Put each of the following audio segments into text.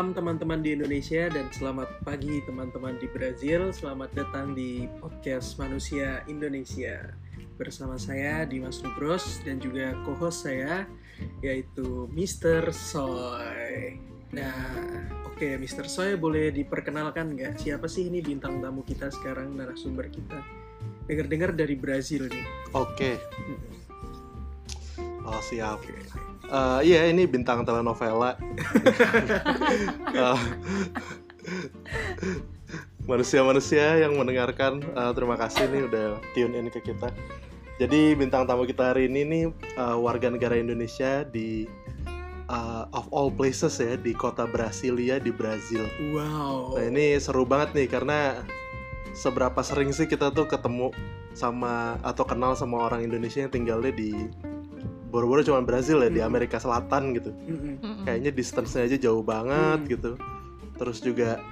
malam teman-teman di Indonesia dan selamat pagi teman-teman di Brazil. Selamat datang di podcast Manusia Indonesia bersama saya Dimas Lubros dan juga co-host saya yaitu Mr. Soy. Nah, oke, Mr. Soy boleh diperkenalkan nggak? Siapa sih ini bintang tamu kita sekarang, narasumber kita? Dengar-dengar dari Brazil nih. Oke. Oh, siap. Okay. Iya, ini bintang telenovela. Manusia-manusia yang mendengarkan, terima kasih nih udah tune in ke kita. Jadi bintang tamu kita hari ini nih warga negara Indonesia di of all places ya, di kota Brasilia di Brazil. Wow. Nah, ini seru banget nih karena seberapa sering sih kita tuh ketemu sama atau kenal sama orang Indonesia yang tinggalnya di baru-baru cuma Brazil ya, di Amerika Selatan gitu. Kayaknya distance-nya aja jauh banget gitu. Terus juga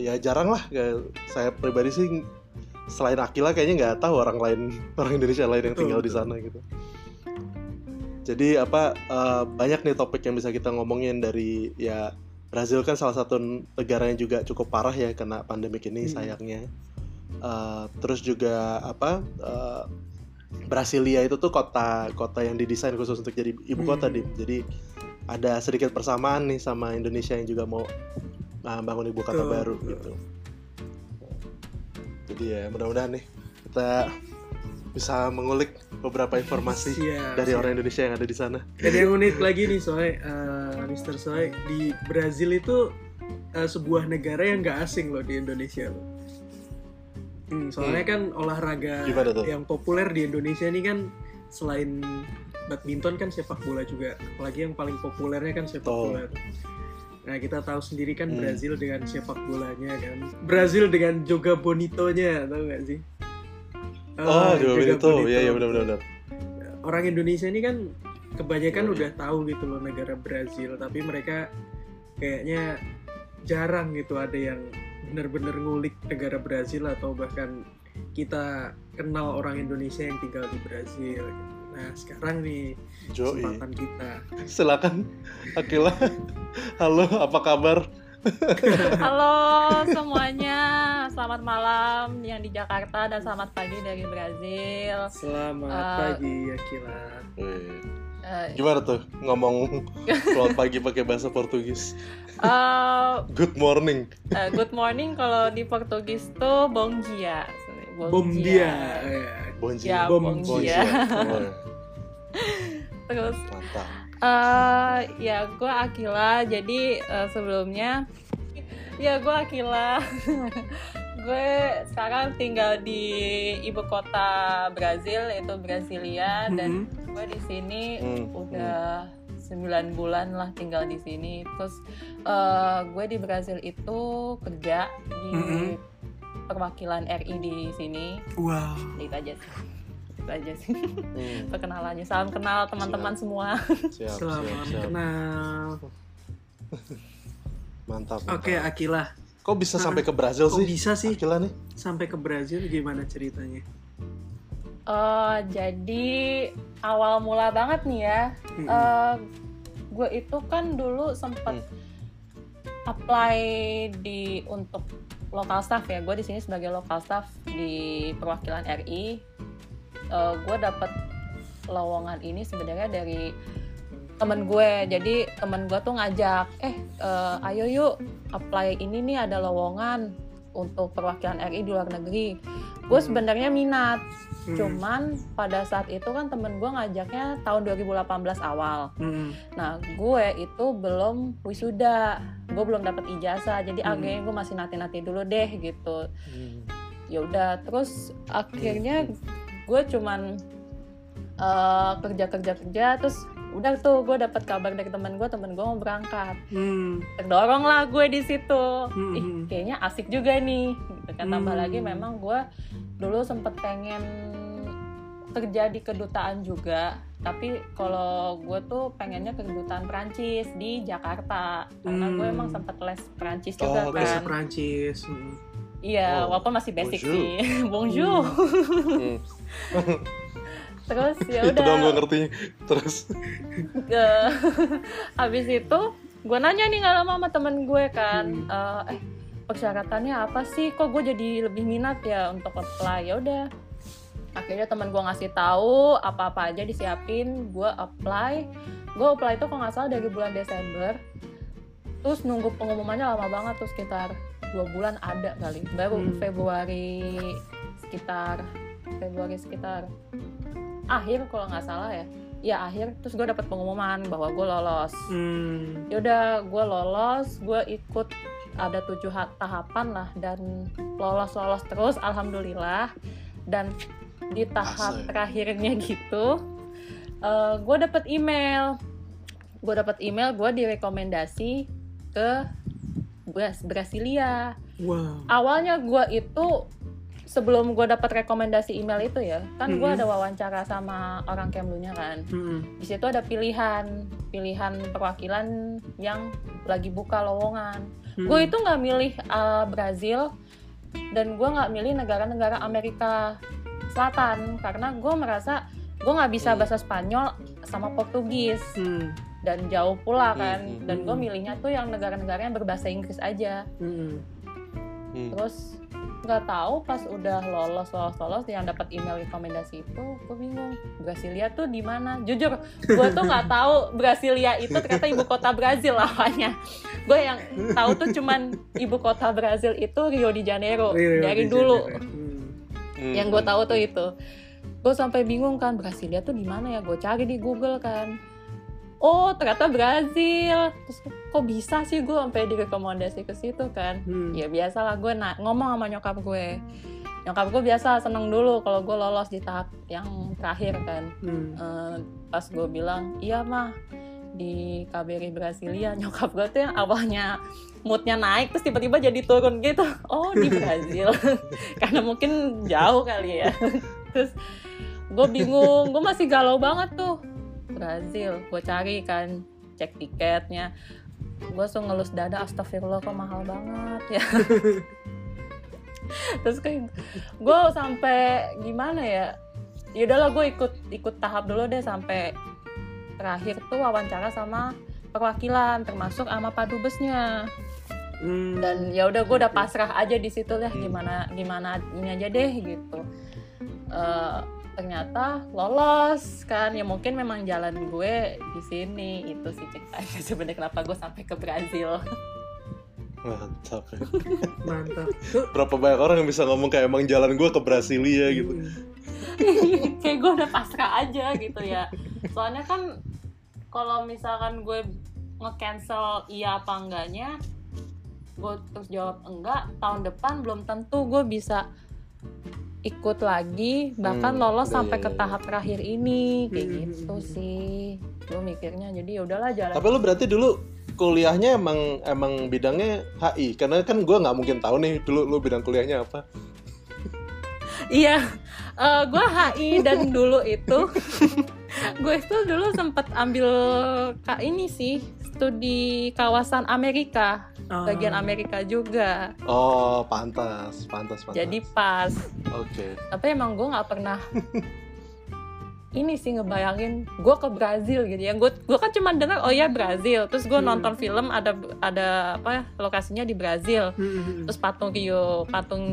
ya jarang lah, saya pribadi sih selain Akila kayaknya nggak tahu orang lain, orang Indonesia lain yang tinggal di sana gitu. Jadi banyak nih topik yang bisa kita ngomongin dari ya Brazil kan salah satu negara yang juga cukup parah ya kena pandemik ini sayangnya. Terus juga Brasilia itu tuh kota yang didesain khusus untuk jadi ibu kota, jadi ada sedikit persamaan nih sama Indonesia yang juga mau bangun ibu kota baru gitu. Jadi ya mudah-mudahan nih kita bisa mengulik beberapa informasi dari orang Indonesia yang ada di sana. Jadi yang unik lagi nih Soe, Mr. Soe, di Brazil itu sebuah negara yang nggak asing loh di Indonesia loh. Soalnya kan olahraga yang populer di Indonesia ini kan selain badminton kan sepak bola juga. Apalagi yang paling populernya kan sepak bola. Nah, kita tahu sendiri kan Brazil dengan sepak bolanya kan. Brazil dengan Joga Bonitonya, tahu nggak sih? Joga Bonito. Iya, benar-benar. Orang Indonesia ini kan kebanyakan udah tahu gitu loh negara Brazil, tapi mereka kayaknya jarang gitu ada yang benar-benar ngulik negara Brazil atau bahkan kita kenal orang Indonesia yang tinggal di Brazil. Nah sekarang nih kesempatan kita. Silakan Akila. Halo, apa kabar? Halo semuanya, selamat malam yang di Jakarta dan selamat pagi dari Brazil. Selamat pagi Akila. Gimana tuh ngomong selamat pagi pakai bahasa Portugis? Good morning. Good morning kalau di Portugis tuh bom dia. Bom dia. Bom dia. Bom dia. Terus. Ya gue Akila. Jadi sebelumnya, ya gue Akila. Gue sekarang tinggal di ibu kota Brazil yaitu Brasilia dan gue di sini udah 9 bulan lah tinggal di sini. Terus gue di Brazil itu kerja di perwakilan RI di sini. Wow. Itu aja sih. Perkenalannya. Salam kenal teman-teman semua. Salam kenal. Mantap. Oke, Akila. Kok bisa sampai ke Brazil sih? Kok bisa sih? Akila nih. Sampai ke Brazil gimana ceritanya? Jadi awal mula banget nih ya. Gue itu kan dulu sempat apply untuk lokal staff ya. Gue di sini sebagai lokal staff di perwakilan RI. Gue dapet lowongan ini sebenarnya dari temen gue. Jadi temen gue tuh ngajak, ayo yuk apply ini nih ada lowongan untuk perwakilan RI di luar negeri. Gue sebenarnya minat. Cuman pada saat itu kan temen gue ngajaknya tahun 2018 awal. Nah gue itu belum wisuda, gue belum dapat ijazah, jadi akhirnya gue masih nanti-nanti dulu deh gitu. Ya udah, terus akhirnya gue cuman kerja, terus udah tuh gue dapat kabar dari temen gue mau berangkat. Terdorong lah gue di situ. Kayaknya asik juga nih gitu kan. Tambah lagi memang gue dulu sempet pengen kerja di kedutaan juga, tapi kalau gue tuh pengennya kedutaan Perancis di Jakarta karena gue emang sempet les Perancis juga kan. Les Perancis. Iya, walaupun masih basic sih. Bonjour. Terus ya udah. Itu dong gue ngertinya. Terus. Habis itu Gue nanya nih nggak lama sama temen gue kan, persyaratannya apa sih? Kok gue jadi lebih minat ya untuk apply? Ya udah. Akhirnya temen gue ngasih tahu apa-apa aja disiapin, gue apply. Gue apply itu kalau nggak salah dari bulan Desember. Terus nunggu pengumumannya lama banget, terus sekitar 2 bulan ada kali. Baru Februari sekitar akhir kalau nggak salah ya. Ya akhir, terus gue dapet pengumuman bahwa gue lolos. Yaudah gue lolos, gue ikut ada 7 tahapan lah dan lolos terus, alhamdulillah. Dan di tahap terakhirnya gitu, gue dapet email. Gue dapet email, gue direkomendasi ke Brasilia. Wow. Awalnya gue itu sebelum gue dapat rekomendasi email itu ya, kan gue ada wawancara sama orang Kemlunya kan. Di situ ada pilihan perwakilan yang lagi buka lowongan. Gue itu nggak milih Brazil dan gue nggak milih negara-negara Amerika Selatan karena gue merasa gue nggak bisa bahasa Spanyol sama Portugis dan jauh pula kan. Dan gue milihnya tuh yang negara-negara yang berbahasa Inggris aja. Terus nggak tahu pas udah lolos yang dapat email rekomendasi itu gue bingung Brasilia tuh di mana. Jujur gue tuh nggak tahu Brasilia itu ternyata ibu kota Brazil awalnya. Gue yang tahu tuh cuman ibu kota Brazil itu Rio de Janeiro dari dulu. Yang gue tahu tuh itu. Gue sampai bingung kan Brasilia tuh di mana ya, gue cari di Google kan. Oh ternyata Brazil, terus kok bisa sih gue sampai direkomendasi ke situ kan? Ya biasalah gue ngomong sama nyokap gue biasa seneng dulu kalau gue lolos di tahap yang terakhir kan. Pas gue bilang iya mah di KBRI Brasilia, nyokap gue tuh yang awalnya moodnya naik terus tiba-tiba jadi turun gitu. Oh di Brazil karena mungkin jauh kali ya. Terus gue bingung, gue masih galau banget tuh. Brazil, gue cari kan, cek tiketnya, gue langsung ngelus dada, astagfirullah kok mahal banget ya. Terus kayak gue sampai gimana ya, yaudahlah gue ikut tahap dulu deh sampai terakhir tuh wawancara sama perwakilan, termasuk sama padubesnya. Dan ya udah gue udah pasrah aja di situ lah, gimana ini aja deh gitu. Ternyata lolos kan ya, mungkin memang jalan gue di sini itu sih ceritanya sebenarnya kenapa gue sampai ke Brazil. Mantap ya. Mantap. Berapa banyak orang yang bisa ngomong kayak emang jalan gue ke Brasilia gitu. Kayak gue udah pasrah aja gitu ya. Soalnya kan kalau misalkan gue nge-cancel iya apa enggaknya, gue terus jawab enggak, tahun depan belum tentu gue bisa ikut lagi, bahkan lolos sampai ke tahap terakhir ini kayak gitu sih gue mikirnya. Jadi yaudahlah jalan. Tapi lu berarti dulu kuliahnya emang bidangnya HI karena kan gue nggak mungkin tahu nih dulu lu bidang kuliahnya apa. Iya, gue HI dan dulu itu gue itu dulu sempat ambil ini sih studi kawasan Amerika, bagian Amerika juga. Oh, pantas. Jadi pas. Oke. Okay. Tapi emang gue nggak pernah ini sih ngebayangin gue ke Brazil gitu ya. Gue kan cuma dengar oh ya Brazil, terus gue nonton film ada apa ya lokasinya di Brazil, terus patung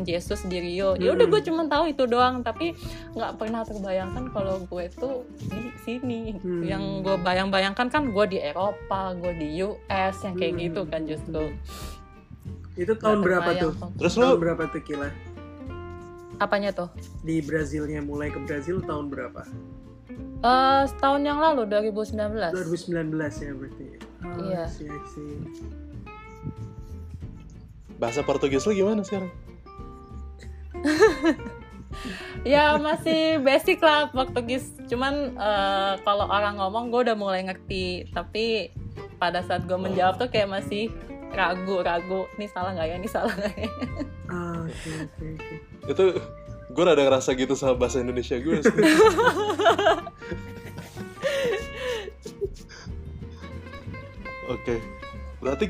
Yesus di Rio. Ya udah gue cuma tahu itu doang, tapi nggak pernah terbayangkan kalau gue tuh di sini. Yang gue bayang-bayangkan kan gue di Eropa, gue di US yang kayak gitu kan justru. Itu tahun berapa tuh? Terus tahun berapa tuh Kila? Apanya tuh? Di Brazilnya, mulai ke Brazil tahun berapa? Setahun yang lalu, 2019. 2019 ya berarti. Oh, iya. Siap. Bahasa Portugis lu gimana sekarang? Ya masih basic lah Portugis. Cuman kalau orang ngomong gue udah mulai ngerti. Tapi pada saat gue menjawab tuh kayak masih ragu. Ini salah nggak ya? Okay. Itu gue rada ngerasa gitu sama bahasa Indonesia gue. Oke. Berarti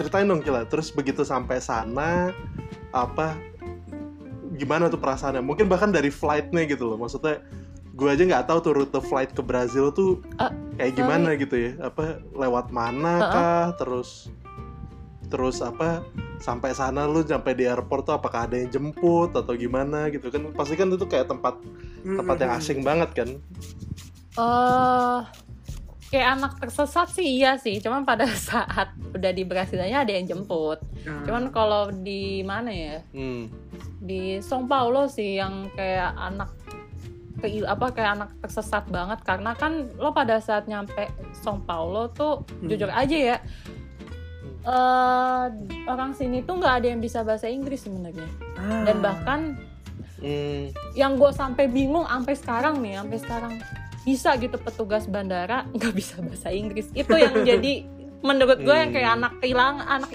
ceritain dong Kila, terus begitu sampai sana gimana tuh perasaannya? Mungkin bahkan dari flight-nya gitu loh. Maksudnya gue aja nggak tahu tuh rute flight ke Brazil tuh kayak gimana gitu ya, apa lewat mana kah, terus apa sampai sana lu sampai di airport tuh apakah ada yang jemput atau gimana gitu kan, pasti kan itu kayak tempat yang asing banget kan. Kayak anak tersesat sih, iya sih. Cuman pada saat udah di Brasilianya ada yang jemput. Cuman kalau di mana ya? Di São Paulo sih yang kayak anak tersesat banget, karena kan lo pada saat nyampe São Paulo tuh jujur aja ya. Orang sini tuh nggak ada yang bisa bahasa Inggris sebenarnya. Dan bahkan yang gue sampai bingung sampai sekarang. Bisa gitu petugas bandara nggak bisa bahasa Inggris, itu yang jadi menurut gue yang kayak anak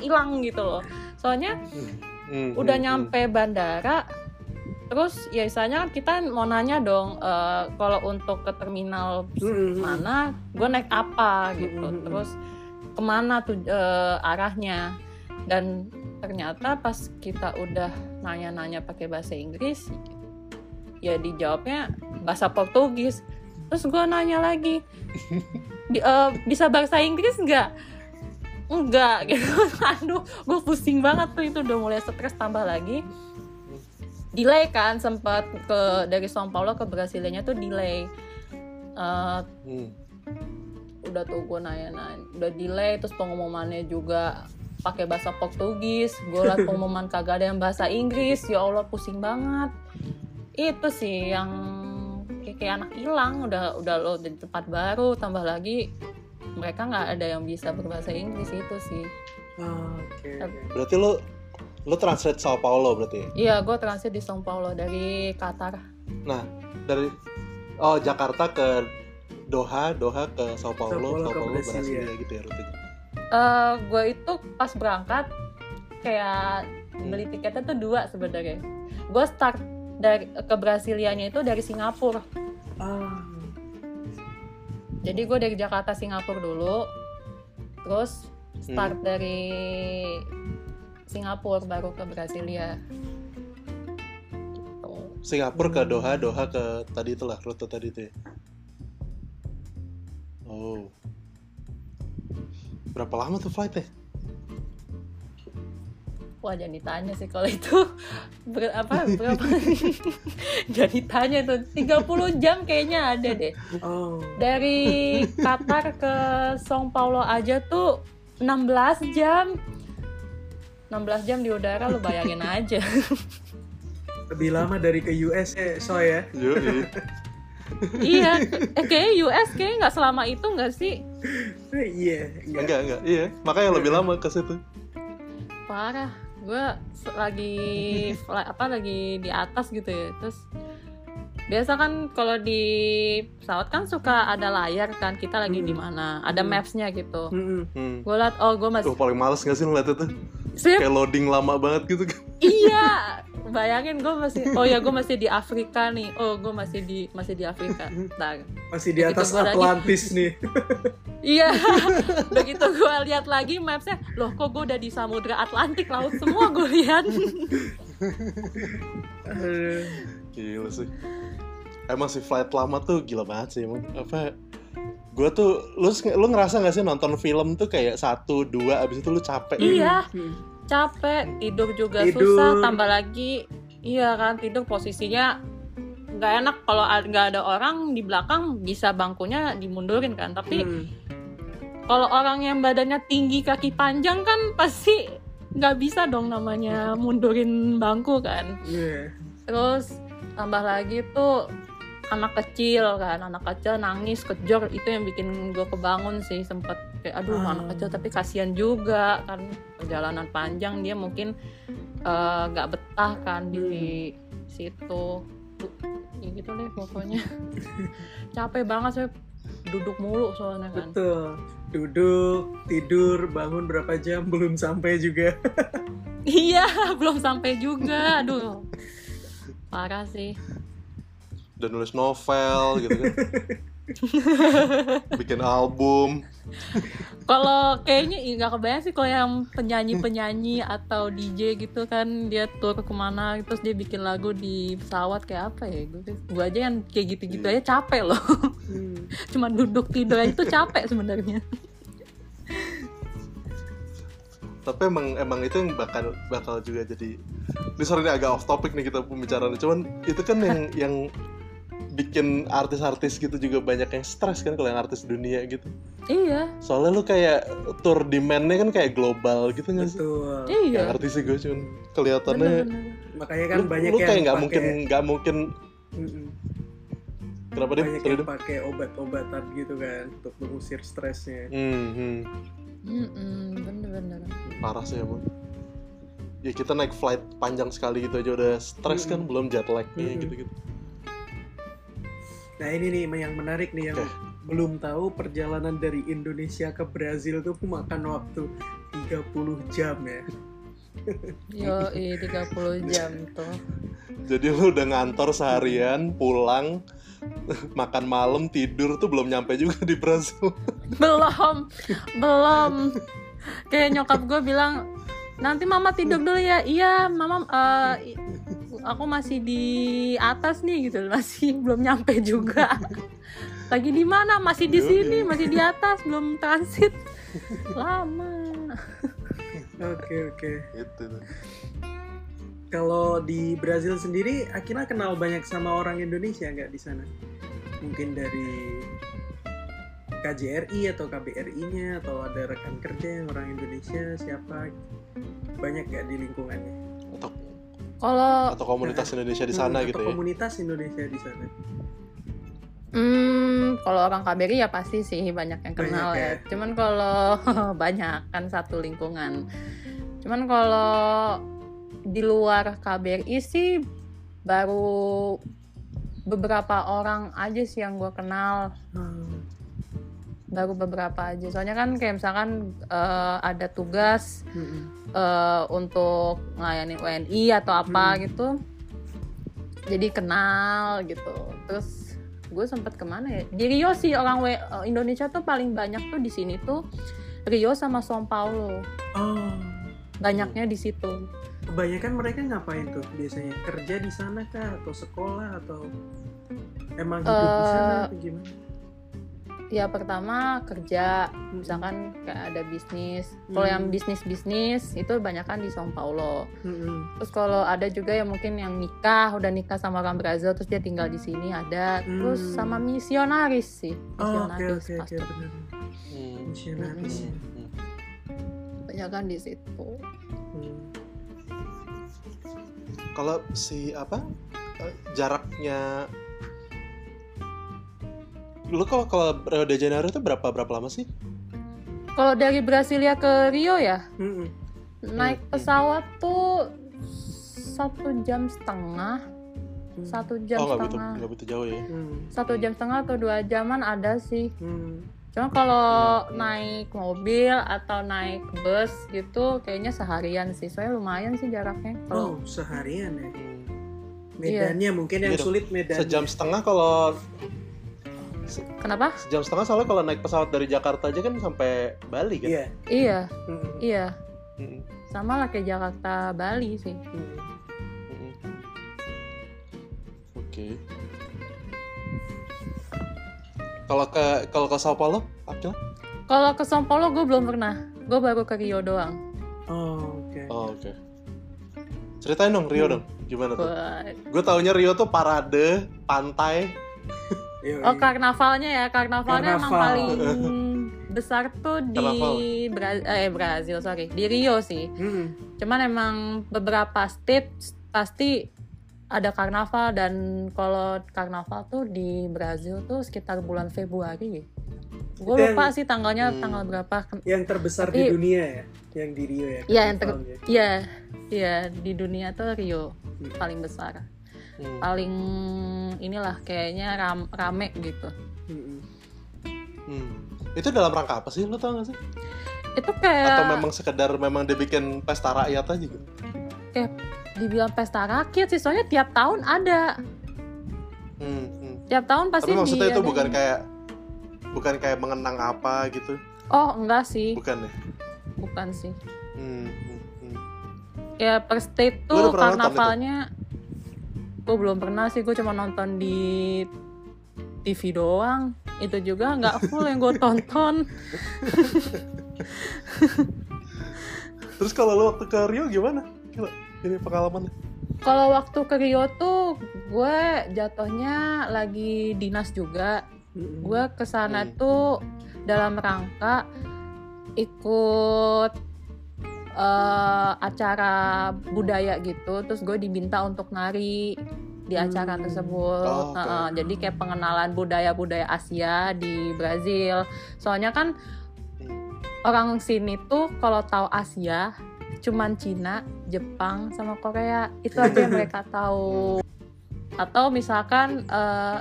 hilang gitu loh, soalnya udah nyampe bandara terus ya misalnya kita mau nanya dong kalau untuk ke terminal mana gue naik apa gitu, terus kemana tuh arahnya, dan ternyata pas kita udah nanya pakai bahasa Inggris ya dijawabnya bahasa Portugis. Terus gue nanya lagi, bisa bahasa Inggris nggak? Enggak, gitu. Aduh, gue pusing banget tuh, itu udah mulai stres, tambah lagi delay kan, sempat dari São Paulo ke Brasilianya tuh delay. Udah tuh gue nanya, udah delay, terus pengumumannya juga pakai bahasa Portugis, gue liat pengumuman kagak ada yang bahasa Inggris, ya Allah pusing banget. Itu sih yang kayak anak hilang, udah lo di tempat baru tambah lagi mereka nggak ada yang bisa berbahasa Inggris, itu sih. Okay. Berarti lo transit São Paulo berarti? Iya, gue transit di São Paulo dari Qatar. Nah, dari Jakarta ke Doha ke São Paulo Brasilia gitu ya rutenya. Gue itu pas berangkat kayak beli tiketnya tuh 2 sebenarnya. Gue start ke Brasilianya itu dari Singapura. Jadi gue dari Jakarta Singapura dulu, terus start dari Singapura baru ke Brasilia. Singapura ke Doha ke tadi itulah rute tadi itu. Oh, berapa lama tuh flightnya? Wah, jangan ditanya sih kalau itu berapa jangan ditanya tuh, 30 jam kayaknya ada deh. Dari Qatar ke São Paulo aja tuh 16 jam di udara, lu bayangin aja. Lebih lama dari ke US ya? Iya, kayaknya US kayaknya nggak selama itu nggak sih? Iya, enggak, iya, makanya lebih lama ke situ. Parah. Gue lagi di atas gitu ya, terus biasa kan kalau di pesawat kan suka ada layar kan kita lagi di mana, ada maps-nya gitu. Gue liat gue masih paling males nggak sih ngeliat itu, kayak loading lama banget gitu kan. Iya, bayangin gue masih gue masih di Afrika nih, gue masih di Afrika, masih di atas Atlantis nih. Iya, begitu gue lihat lagi maps-nya, loh kok gue udah di Samudra Atlantik, laut semua gue lihat. Gila sih. Emang si flight lama tuh gila banget sih emang. Apa? Gue tuh, lu ngerasa nggak sih nonton film tuh kayak 1, 2, abis itu lu capek? Iya, capek, tidur juga susah, tambah lagi, iya kan tidur posisinya nggak enak, kalau nggak ada orang di belakang bisa bangkunya dimundurin kan, tapi kalau orang yang badannya tinggi kaki panjang kan pasti nggak bisa dong namanya mundurin bangku kan. Terus tambah lagi tuh anak kecil nangis kejar, itu yang bikin gue kebangun sih, sempet kayak aduh anak kecil, tapi kasihan juga kan perjalanan panjang, dia mungkin nggak betah kan di situ ya gitu deh pokoknya. Capek banget sih, duduk mulu soalnya kan. Betul, duduk, tidur, bangun berapa jam belum sampai juga. Iya, belum sampai juga, aduh parah sih. udah nulis novel gitu kan. Bikin album. Kalau kayaknya nggak kebayang sih kalau yang penyanyi-penyanyi atau DJ gitu kan, dia tour kemana terus dia bikin lagu di pesawat kayak apa ya. Gue aja yang kayak gitu-gitu aja capek loh. Cuma duduk tidur aja tuh capek sebenarnya. Tapi emang itu yang bakal juga jadi, ini sorry agak off topic nih kita pembicaraan, cuman itu kan yang bikin artis-artis gitu juga banyak yang stres kan kalau yang artis dunia gitu. Iya. Soalnya lu kayak tour demand-nya kan kayak global gitu nggak sih? Betul. Iya. Yang artisnya gue cuman kelihatannya. Bener. Makanya kan lu, banyak lu yang kayak nggak mungkin. Kenapa dia pakai obat-obatan gitu kan untuk mengusir stresnya. Bener-bener. Parah sih ya bang. Ya kita naik flight panjang sekali gitu aja udah stres kan, belum jet lag-nya gitu-gitu. Nah ini nih yang menarik nih yang belum tahu, perjalanan dari Indonesia ke Brazil tuh makan waktu 30 jam ya. Yoi, 30 jam tuh. Jadi lu udah ngantor seharian, pulang, makan malam, tidur tuh belum nyampe juga di Brazil. Belum. Kayak nyokap gue bilang, nanti mama tidur dulu ya. Iya mama, aku masih di atas nih gitu, masih belum nyampe juga. Lagi di mana? Masih di sini, masih di atas, belum transit. Lama. Oke. Itu. Kalau di Brazil sendiri, Akila kenal banyak sama orang Indonesia nggak di sana? Mungkin dari KJRI atau KBRI-nya atau ada rekan kerja yang orang Indonesia, siapa? Banyak nggak di lingkungannya? Atau komunitas Indonesia di sana gitu ya? Atau komunitas Indonesia di sana? Kalau orang KBRI ya pasti sih banyak yang kenal ya. Cuman kalau banyak kan satu lingkungan. Cuman kalau di luar KBRI sih baru beberapa orang aja sih yang gue kenal. Baru beberapa aja, soalnya kan kayak misalkan ada tugas untuk ngelayanin WNI atau apa gitu, jadi kenal gitu. Terus gue sempet kemana ya, di Rio sih orang Indonesia tuh paling banyak tuh di sini tuh Rio sama São Paulo. Banyaknya di situ. Kebanyakan mereka ngapain tuh biasanya, kerja di sana kah atau sekolah atau emang hidup di sana atau gimana? Ya pertama kerja, misalkan kayak ada bisnis. Kalau yang bisnis itu banyak kan di São Paulo. Terus kalau ada juga yang mungkin yang nikah, udah nikah sama orang Brazil terus dia tinggal di sini ada. Terus sama misionaris sih. Misionaris, misionaris. Banyak kan di situ. Kalau jaraknya lu kalau Rio de Janeiro itu berapa lama sih? Kalau dari Brasilia ke Rio ya, naik pesawat tuh 1.5 jam. 1 jam setengah. Nggak begitu jauh ya? 1.5 jam atau 2 jaman ada sih. Cuma kalau naik mobil atau naik bus gitu, kayaknya seharian sih. Soalnya lumayan sih jaraknya. Kalo... seharian ya? Medannya mungkin yang sulit medannya. 1.5 jam kalau... Kenapa? 1.5 jam soalnya kalau naik pesawat dari Jakarta aja kan sampai Bali kan? Iya. Sama lah kayak Jakarta Bali sih. Oke. Kalau ke São Paulo, apa? Kalau ke São Paulo gue belum pernah. Gue baru ke Rio doang. Oh, oke. Ceritain dong Rio dong. Gimana tuh? Gue taunya Rio tuh parade, pantai. Karnavalnya ya, karnaval. Emang paling besar tuh di di Rio sih. Cuman emang beberapa state pasti ada karnaval, dan kalau karnaval tuh di Brazil tuh sekitar bulan Februari. Gue lupa sih tanggalnya, tanggal berapa. Yang terbesar di dunia ya, yang di Rio ya. Iya, di dunia tuh Rio paling besar. Paling inilah kayaknya rame gitu. Itu dalam rangka apa sih, lo tau gak sih? Itu kayak, atau memang sekedar memang dibikin pesta rakyat aja gitu? Kayak dibilang pesta rakyat sih, soalnya tiap tahun ada. Tiap tahun pasti. Tapi maksudnya itu bukan kayak, bukan kayak mengenang apa gitu? Oh enggak sih. Bukan ya? Bukan sih. Ya per state tuh karnavalnya gue belum pernah sih, gue cuma nonton di TV doang. Itu juga nggak full yang gue tonton. Terus kalau lo waktu ke Rio gimana? Ini pengalaman. Kalau waktu ke Rio tuh gue jatuhnya lagi dinas juga. Gue kesana tuh dalam rangka ikut acara budaya gitu. Terus gue diminta untuk nari di acara tersebut. Jadi kayak pengenalan budaya-budaya Asia di Brazil. Soalnya kan orang sini tuh kalau tahu Asia cuman Cina, Jepang, sama Korea. Itu aja yang mereka tahu. Atau misalkan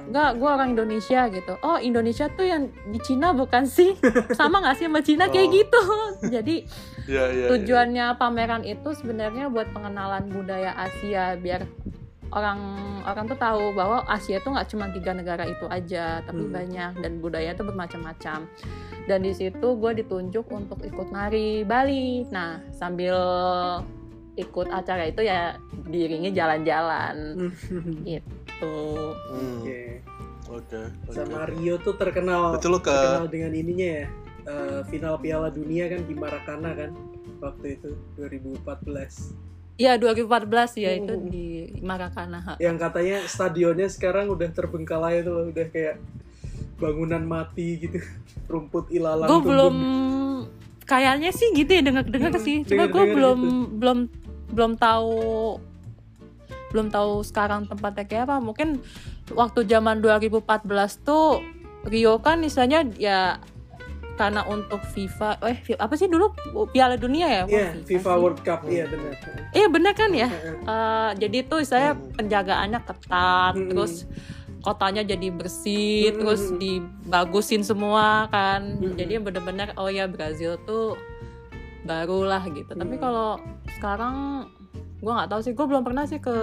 enggak, gue orang Indonesia gitu. Oh Indonesia tuh yang di Cina bukan sih? Sama nggak sih sama Cina kayak gitu? Jadi tujuannya pameran itu sebenarnya buat pengenalan budaya Asia, biar orang tuh tahu bahwa Asia tuh nggak cuma 3 negara itu aja, tapi banyak, dan budaya tuh bermacam-macam. Dan di situ gue ditunjuk untuk ikut nari Bali. Nah sambil ikut acara itu ya diiringi jalan-jalan gitu. Oke. Sama Rio tuh terkenal dengan ininya ya, final Piala Dunia kan di Maracanã kan waktu itu 2014. Iya 2014 ya, itu di Maracanã. Yang katanya stadionnya sekarang udah terbengkalai tuh, udah kayak bangunan mati gitu, rumput ilalang. Gue belum, kayaknya sih gitu ya, dengar-dengar sih. Cuma gue belum tahu sekarang tempatnya kayak apa. Mungkin waktu zaman 2014 tuh Rio kan misalnya ya karena untuk FIFA, apa sih dulu Piala Dunia ya? Iya, FIFA World Cup, iya benar. Iya benar kan ya. Jadi tuh saya penjagaannya ketat, terus kotanya jadi bersih, terus dibagusin semua kan. Jadi benar-benar oh ya Brazil tuh barulah gitu. Tapi kalau sekarang gue nggak tahu sih, gue belum pernah sih ke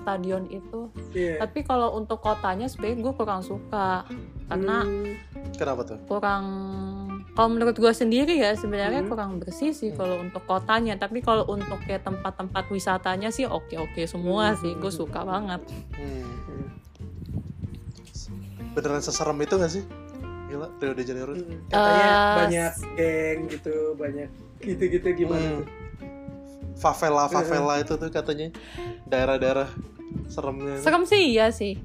stadion itu. Tapi kalau untuk kotanya sebenarnya gue kurang suka karena kenapa tuh? Kurang, kalau menurut gue sendiri ya sebenarnya kurang bersih sih kalau untuk kotanya. Tapi kalau untuk kayak tempat-tempat wisatanya sih oke-oke semua sih, gue suka banget. Beneran seserem itu nggak sih? Gila, Rio de Janeiro. Katanya banyak geng gitu, banyak gitu-gitu gimana? Favela itu tuh katanya daerah-daerah seremnya. Serem sih, iya sih.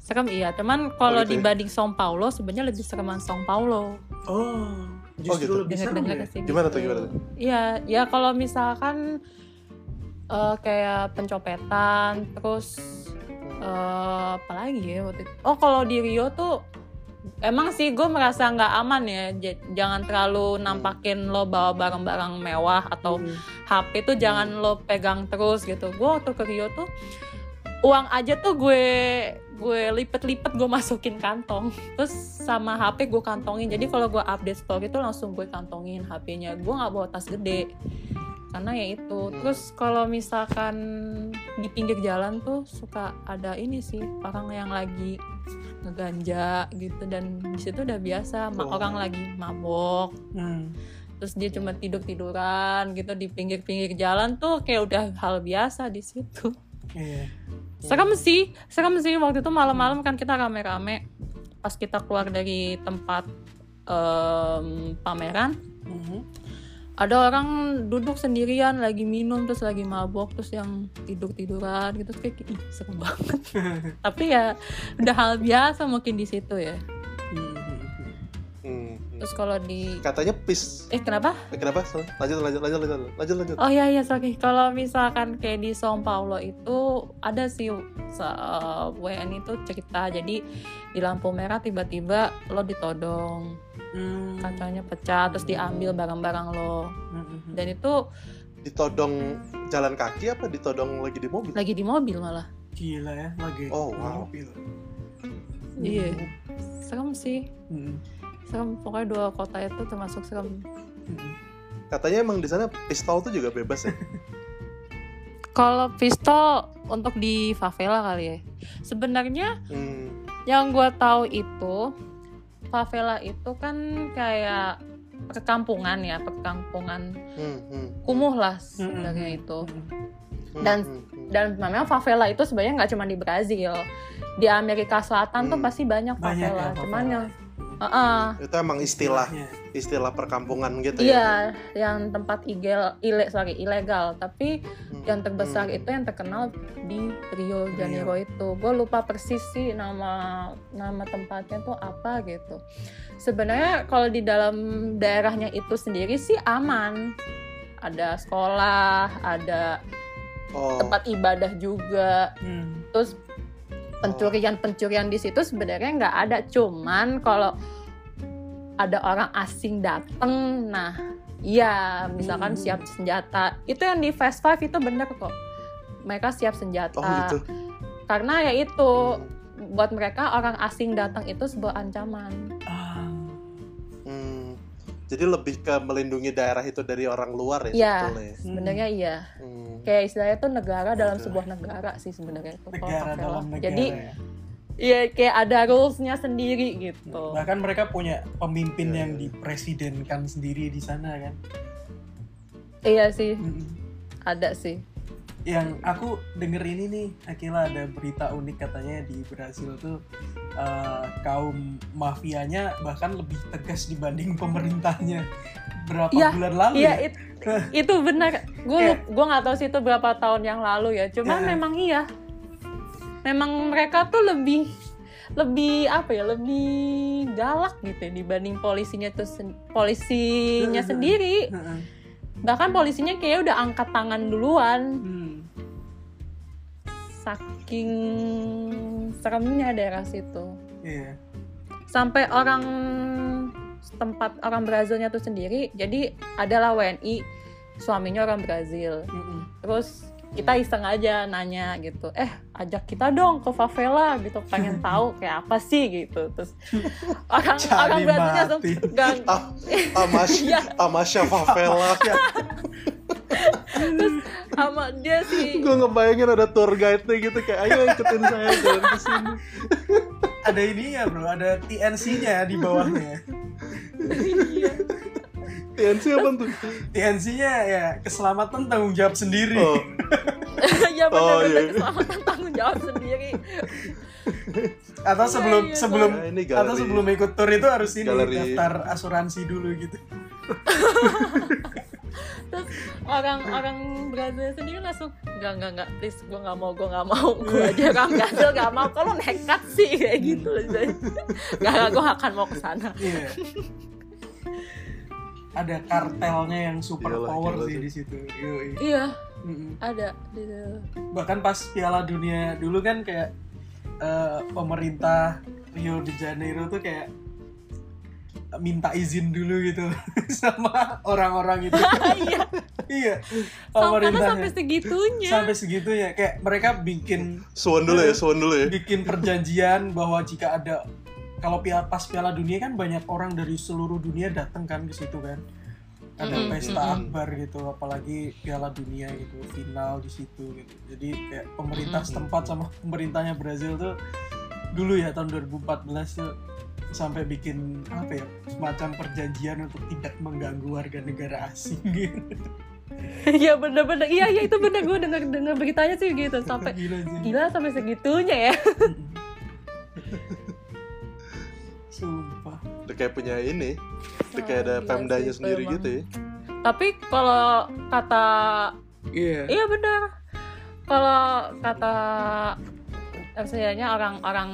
Serem iya, cuman kalau dibanding São Paulo sebenarnya lebih sereman São Paulo. Oh, justru lebih serem ya? Gimana tuh? Iya, ya kalau misalkan kayak pencopetan, terus apa lagi ya waktu itu? Oh, kalau di Rio tuh emang sih gue merasa nggak aman ya, jangan terlalu nampakin lo bawa barang-barang mewah atau HP tuh jangan lo pegang terus gitu. Gue waktu ke Rio tuh uang aja tuh gue lipet-lipet, gue masukin kantong, terus sama HP gue kantongin. Jadi kalau gue update story itu langsung gue kantongin HP-nya. Gue nggak bawa tas gede karena ya itu. Terus kalau misalkan di pinggir jalan tuh suka ada ini sih, orang yang lagi ngeganja gitu, dan di situ udah biasa orang lagi mabok. Terus dia cuma tidur-tiduran gitu di pinggir-pinggir jalan tuh kayak udah hal biasa di situ. Serem sih waktu itu malam-malam kan kita rame-rame pas kita keluar dari tempat pameran. Ada orang duduk sendirian lagi minum terus lagi mabok, terus yang tidur-tiduran gitu, kayak ih serem banget. Tapi ya udah hal biasa mungkin di situ ya. Terus kalau di katanya peace. Kenapa? Lanjut. Oh iya sorry. Kalau misalkan kayak di São Paulo itu ada sih WN itu cerita. Jadi di lampu merah tiba-tiba lo ditodong. Kacanya pecah terus diambil barang-barang lo. Dan itu ditodong jalan kaki apa ditodong lagi di mobil? Lagi di mobil malah. Gila ya, lagi. Oh wow. Iya. Serem sih. Serem, pokoknya 2 kota itu termasuk serem. Katanya emang di sana pistol tuh juga bebas ya? Kalau pistol untuk di favela kali ya. Sebenarnya yang gue tahu itu favela itu kan kayak perkampungan ya, perkampungan kumuh lah sebenarnya itu. Dan memang favela itu sebenarnya nggak cuma di Brazil, di Amerika Selatan tuh pasti banyak favela. Cuman yang itu emang istilah perkampungan gitu ya. Iya, yang tempat ilegal. Tapi yang terbesar itu yang terkenal di Rio de Janeiro itu. Gue lupa persis sih nama tempatnya tuh apa gitu. Sebenarnya kalau di dalam daerahnya itu sendiri sih aman. Ada sekolah, ada tempat ibadah juga. Terus pencurian di situ sebenarnya nggak ada, cuman kalau ada orang asing dateng, nah iya misalkan siap senjata, itu yang di Fast Five itu bener kok, mereka siap senjata. Gitu. Karena ya itu buat mereka orang asing datang itu sebuah ancaman. Jadi lebih ke melindungi daerah itu dari orang luar ya, sebetulnya. Sebenarnya iya. Kayak istilahnya tuh negara dalam sebuah negara sih sebenarnya itu. Negara dalam negara. Jadi ya kayak ada rules-nya sendiri gitu. Bahkan mereka punya pemimpin yang dipresidenkan sendiri di sana kan. Iya sih. Ada sih. Yang aku denger ini nih, Akila, ada berita unik katanya di Brasil tuh kaum mafianya bahkan lebih tegas dibanding pemerintahnya. Berapa bulan lalu itu benar. Gue nggak tahu sih itu berapa tahun yang lalu ya. Cuman memang iya, memang mereka tuh lebih apa ya, lebih galak gitu ya, dibanding polisinya sendiri. Bahkan polisinya kayak udah angkat tangan duluan. Saking seremnya daerah situ. Iya. Sampai orang tempat orang Brazilnya tuh sendiri, jadi adalah WNI, suaminya orang Brazil. Terus kita iseng aja nanya gitu, ajak kita dong ke favela gitu, pengen tahu kayak apa sih gitu. Terus orang Brazilnya tuh tamasya favela. Terus sama dia sih, gue ngebayangin ada tour guide-nya gitu, kayak ayo ikutin saya jalan ke sini. Ada ininya bro, ada TNC-nya di bawahnya. Iya. TNC apa tuh? TNC-nya ya keselamatan tanggung jawab sendiri. Ya benar-benar keselamatan tanggung jawab sendiri. Atau sebelum ikut tur itu harus daftar asuransi dulu gitu. Terus orang Brazil sendiri langsung enggak please, gue nggak mau gue aja orang Brazil nggak mau, kalau nekat sih kayak gitu, nggak gue akan mau kesana. Ada kartelnya yang super power sih di situ. Iya. Ada. Bahkan pas Piala Dunia dulu kan kayak pemerintah Rio de Janeiro tuh kayak minta izin dulu gitu sama orang-orang itu. Iya. Pemerintahnya sampai segitunya kayak mereka bikin suan dulu ya. Bikin perjanjian bahwa jika ada, kalau Piala Dunia kan banyak orang dari seluruh dunia datang kan ke situ kan. Ada pesta akbar gitu, apalagi Piala Dunia gitu, final di situ gitu. Jadi kayak pemerintah setempat sama pemerintahnya Brazil tuh dulu ya tahun 2014 tuh sampai bikin apa ya, semacam perjanjian untuk tidak mengganggu warga negara asing gitu. Ya benar-benar. Iya itu benar, gue dengar beritanya sih gitu, sampai gila sampai segitunya ya. Sumpah. Udah kayak punya ini, udah kayak ada pemdanya sendiri emang. Gitu ya. Tapi kalau kata iya benar, kalau kata sebenarnya orang-orang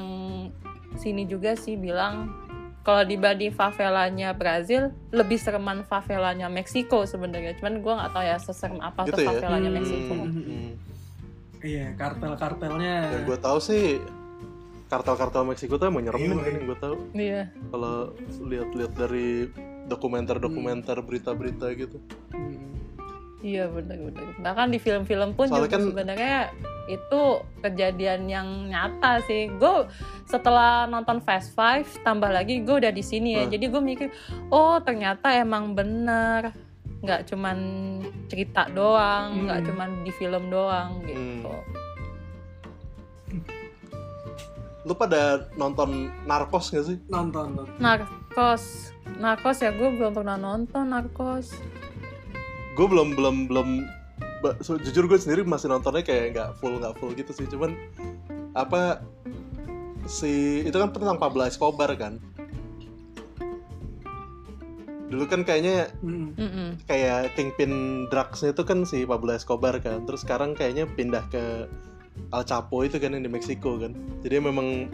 sini juga sih bilang kalau dibanding favelanya Brazil lebih sereman favelanya Meksiko sebenarnya. Cuman gue nggak tahu ya seserem apa gitu tuh favelanya Meksiko. Iya, kartel-kartelnya. Ya, gue tahu sih kartel-kartel Meksiko tuh emang nyeremin kan, gue tahu. Iya. Kalau lihat-lihat dari dokumenter berita-berita gitu. Iya benar. Bahkan di film-film pun juga kan, sebenarnya itu kejadian yang nyata sih. Gue setelah nonton Fast Five tambah lagi gue udah di sini ya. Jadi gue mikir, oh ternyata emang bener, nggak cuman cerita doang, nggak cuman di film doang gitu. Lu pada nonton Narcos gak sih? Nonton. Narcos ya, gue belum pernah nonton Narcos. Gue belum. Jujur gue sendiri masih nontonnya kayak nggak full gitu sih. Cuman apa si itu kan tentang Pablo Escobar kan. Dulu kan kayaknya kayak kingpin drugsnya itu kan si Pablo Escobar kan. Terus sekarang kayaknya pindah ke El Chapo itu kan yang di Meksiko kan. Jadi memang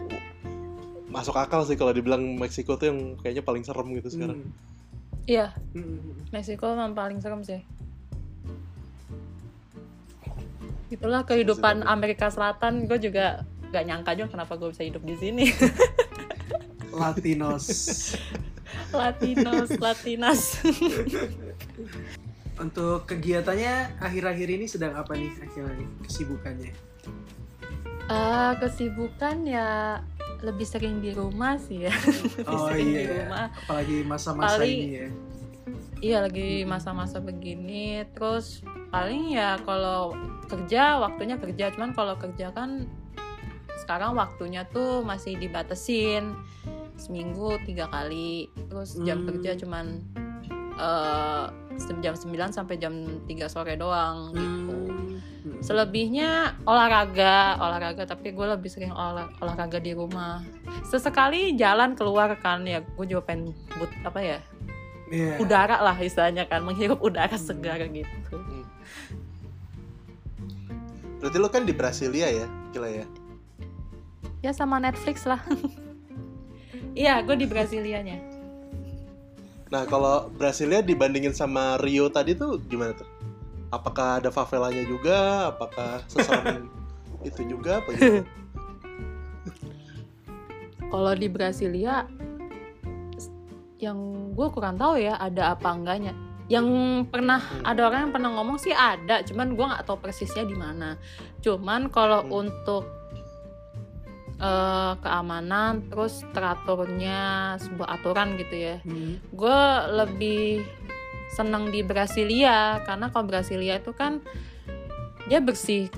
masuk akal sih kalau dibilang Meksiko tuh yang kayaknya paling serem gitu sekarang. Iya. Meksiko memang paling serem sih. Itulah kehidupan Amerika Selatan. Gue juga gak nyangka juga kenapa gue bisa hidup di sini. Latinas. Untuk kegiatannya akhir-akhir ini sedang apa nih akhir-akhir ini? Kesibukannya? Kesibukan ya lebih sering di rumah sih ya. Di rumah. Apalagi masa-masa ini ya. Iya, lagi masa-masa begini. Terus paling ya kalau kerja waktunya kerja. Cuman kalau kerja kan sekarang waktunya tuh masih dibatasin. Seminggu 3 kali. Terus jam kerja cuman jam 9 sampai jam 3 sore doang gitu. Selebihnya olahraga, tapi gue lebih sering olahraga di rumah. Sesekali jalan keluar kan ya, gue juga pengen udara lah istilahnya kan, menghirup udara segar gitu. Berarti lo kan di Brasilia ya, Akila ya? Ya sama Netflix lah. Iya, gue di Brasilianya. Nah, kalau Brasilia dibandingin sama Rio tadi tuh gimana tuh? Apakah ada favelanya juga? Apakah seserem itu juga? Apa gitu? Kalau di Brasilia, yang gue kurang tahu ya ada apa enggaknya. Yang pernah ada orang yang pernah ngomong sih ada, cuman gue nggak tahu persisnya di mana. Cuman kalau untuk keamanan terus teraturnya sebuah aturan gitu ya. Gue lebih seneng di Brasilia karena kalau Brasilia itu kan dia bersih,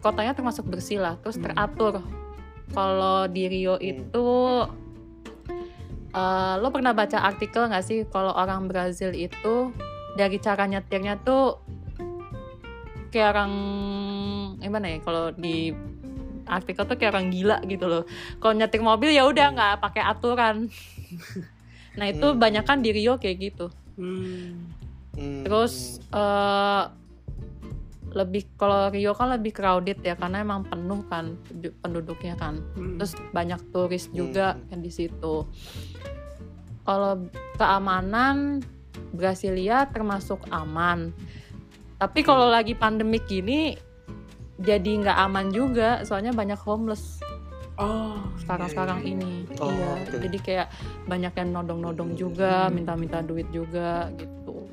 kotanya termasuk bersih lah, terus teratur. Kalau di Rio itu lo pernah baca artikel nggak sih kalau orang Brazil itu dari cara nyetirnya tuh kayak orang gimana ya, kalau di artikel tuh kayak orang gila gitu loh. Kalau nyetir mobil ya udah nggak pakai aturan. Nah itu banyak kan di Rio kayak gitu. Terus lebih kalau Rio kan lebih crowded ya karena emang penuh kan penduduknya kan. Terus banyak turis juga yang di situ. Kalau keamanan Brasilia termasuk aman. Tapi kalau lagi pandemi gini jadi nggak aman juga, soalnya banyak homeless sekarang-sekarang ini. Iya, okay. Jadi kayak banyak yang nodong-nodong juga, minta-minta duit juga gitu.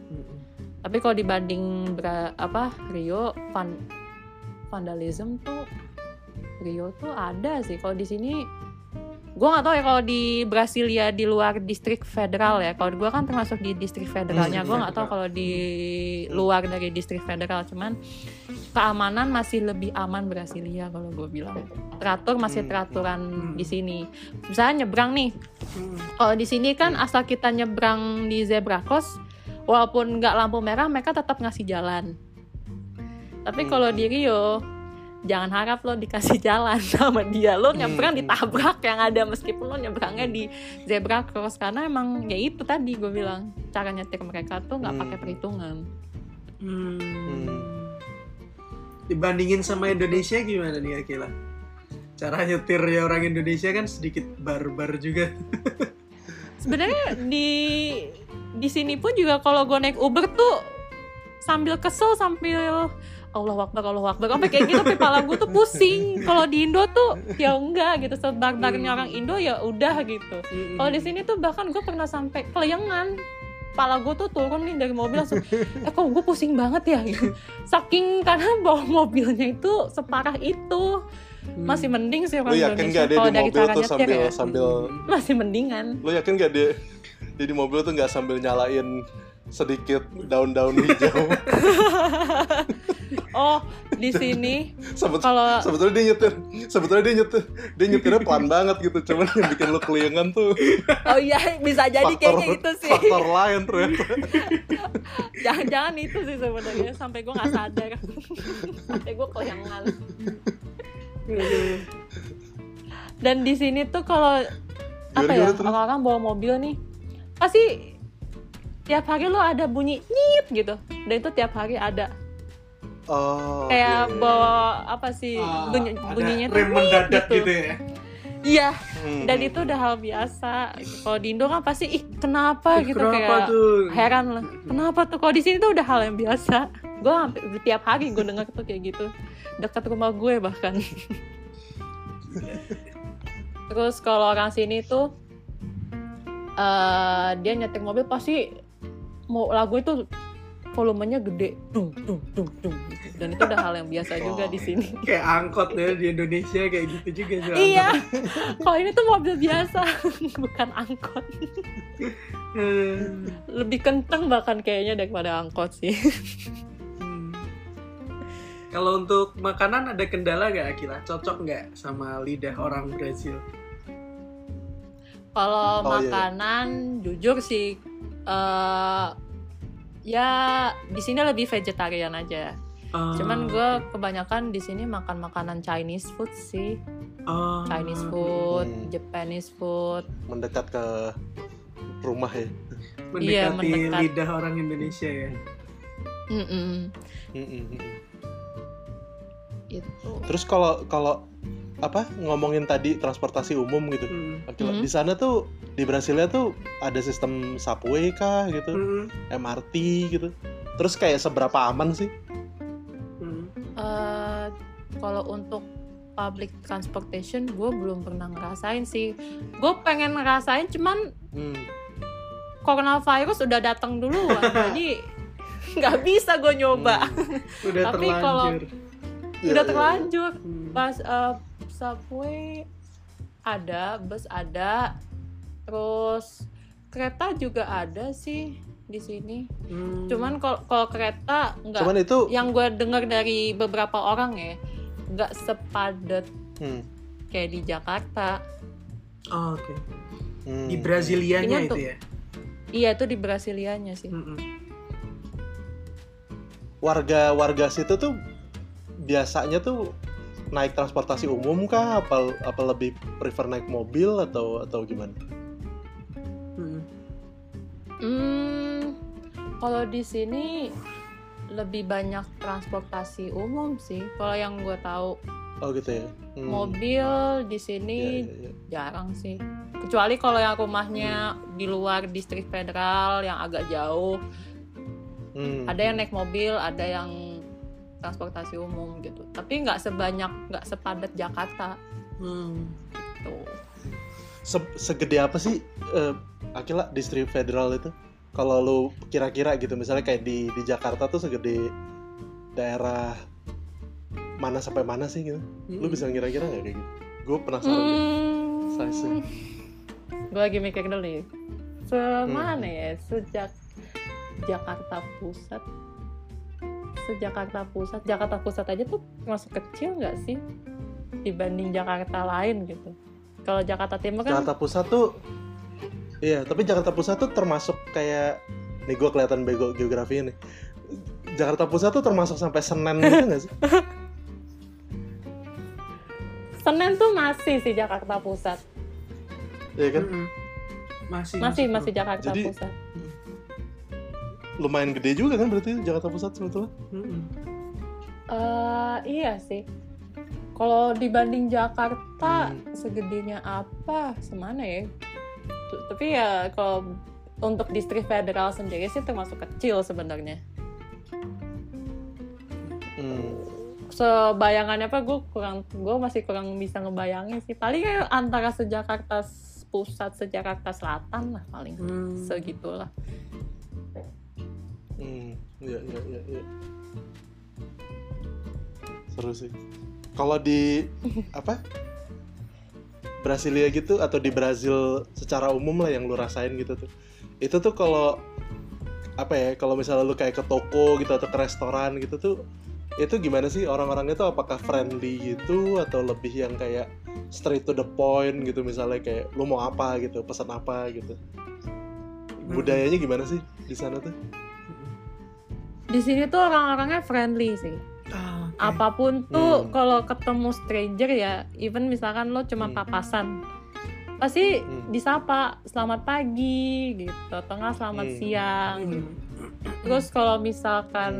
Tapi kalau dibanding Rio, vandalism tuh Rio tuh ada sih. Kalau di sini, gue nggak tahu ya kalau di Brasilia di luar distrik federal ya. Kalau gue kan termasuk di distrik federalnya, gue nggak tahu kalau di luar dari distrik federal. Cuman keamanan masih lebih aman Brasilia kalau gue bilang. Teratur masih teraturan di sini. Misalnya nyebrang nih, kalau di sini kan asal kita nyebrang di zebra cross, walaupun nggak lampu merah mereka tetap ngasih jalan. Tapi kalau di Rio jangan harap lo dikasih jalan sama dia, lo nyebrang ditabrak yang ada meskipun lo nyebrangnya di zebra cross karena emang ya itu tadi gue bilang cara nyetir mereka tuh nggak pakai perhitungan. Dibandingin sama Indonesia gimana nih Akila? Cara nyetir ya orang Indonesia kan sedikit barbar juga. Sebenarnya di sini pun juga kalau gue naik Uber tuh sambil kesel sambil Allah wakbar, sampai kayak gitu, kepala gue tuh pusing. Kalau di Indo tuh ya enggak gitu, sebarbarnya orang Indo ya udah gitu. Kalau di sini tuh bahkan gue pernah sampai kelayangan, kepala gue tuh turun nih dari mobil langsung, kok gue pusing banget ya gitu. Saking karena bawa mobilnya itu separah itu, masih mending sih orang Indonesia. Kalau dari caranya tuh sambil masih mendingan. Lo yakin nggak dia di mobil tuh nggak sambil nyalain sedikit daun-daun hijau? Oh, di sini kalau sebetulnya dia nyetirnya pelan banget gitu, cuman yang bikin lo kelingan tuh. Oh iya, bisa jadi faktor, kayaknya itu sih. Faktor lain ternyata. Jangan-jangan itu sih sebenarnya, sampai gue nggak sadar, sampai gue kelingan. Dan di sini tuh kalau apa ya, orang-orang bawa mobil nih, pasti tiap hari lo ada bunyi nyit gitu, dan itu tiap hari ada. Oh, kayak okay. Bawa apa sih, bunyinya rem mendadak gitu ya. Iya, dan itu udah hal biasa. Kalau di Indo kan pasti kenapa tuh? Heran lah, kenapa tuh? Kalau di sini tuh udah hal yang biasa. Gue hampir tiap hari gue dengar tuh kayak gitu, dekat rumah gue bahkan. Terus kalau orang sini tuh dia nyetir mobil pasti mau lagu itu volumenya gede, dung. Dan itu udah hal yang biasa juga di sini. Kayak angkot ya di Indonesia kayak gitu juga. Iya. Kalau ini tuh mobil biasa, bukan angkot. Lebih kenceng bahkan kayaknya daripada angkot sih. Kalau untuk makanan ada kendala nggak, Akila? Cocok nggak sama lidah orang Brasil? Kalau makanan, jujur sih. Ya di sini lebih vegetarian aja. Cuman gue kebanyakan di sini makan makanan Chinese food sih. Chinese food, Japanese food. Mendekat ke rumah ya. Mendekati lidah orang Indonesia ya. Gitu. Terus kalau apa ngomongin tadi transportasi umum gitu. Di sana tuh di Brasilia tuh ada sistem subway kah gitu, MRT gitu. Terus kayak seberapa aman sih? Kalau untuk public transportation gue belum pernah ngerasain sih. Gue pengen ngerasain cuman coronavirus udah datang duluan, jadi nggak bisa gue nyoba. Udah tapi kalau udah terlanjur, pas subway ada, bus ada. Terus kereta juga ada sih di sini. Cuman kalau kereta enggak. Cuman itu yang gue dengar dari beberapa orang ya, enggak sepadet kayak di Jakarta. Oh, oke. Okay. Di Brasilianya itu ya. Iya, itu di Brasilianya sih. Warga-warga situ tuh biasanya tuh naik transportasi umum kah? Apa lebih prefer naik mobil atau gimana? Kalau di sini lebih banyak transportasi umum sih. Kalau yang gue tahu. Oh gitu ya. Mobil di sini jarang sih. Kecuali kalau yang rumahnya di luar distrik federal yang agak jauh. Ada yang naik mobil, ada yang transportasi umum gitu. Tapi nggak sepadat Jakarta. Gitu. Segede apa sih? Akila, distrik federal itu, kalau lu kira-kira gitu, misalnya kayak di Jakarta tuh segede daerah mana sampai mana sih gitu? Lu bisa ngira-kira nggak kayak gitu? Gue penasaran gitu, size-nya. Gue lagi mikir dulu nih, semana ya? Sejak Jakarta Pusat, Jakarta Pusat aja tuh masuk kecil nggak sih dibanding Jakarta lain gitu? Kalau Jakarta Timur kan? Jakarta Pusat tuh iya, tapi Jakarta Pusat tuh termasuk kayak nih gue kelihatan bego geografi nih. Jakarta Pusat tuh termasuk sampai Senen gitu nggak sih? Senen tuh masih sih Jakarta Pusat. Iya kan? Masih Jakarta jadi, Pusat. Lumayan gede juga kan berarti Jakarta Pusat sebetulnya? Iya sih. Kalau dibanding Jakarta segedenya apa? Semana ya? Tapi ya kalau untuk distrik federal sendiri sih termasuk kecil sebenarnya. Sebayangannya apa gue masih kurang bisa ngebayangin sih. Paling kayak antara se-Jakarta Pusat, se-Jakarta Selatan lah paling. Segitulah. Iya. Seru sih. Kalau di apa? Brasilia gitu atau di Brazil secara umum lah yang lu rasain gitu tuh. Itu tuh kalau apa ya, kalau misalnya lu kayak ke toko gitu atau ke restoran gitu tuh itu gimana sih orang-orangnya tuh, apakah friendly gitu atau lebih yang kayak straight to the point gitu, misalnya kayak lu mau apa gitu, pesan apa gitu. Budayanya gimana sih di sana tuh? Di sini tuh orang-orangnya friendly sih. Oh, okay. Apapun tuh kalau ketemu stranger ya, even misalkan lo cuma papasan, pasti disapa selamat pagi gitu, tengah selamat siang gitu. Terus kalau misalkan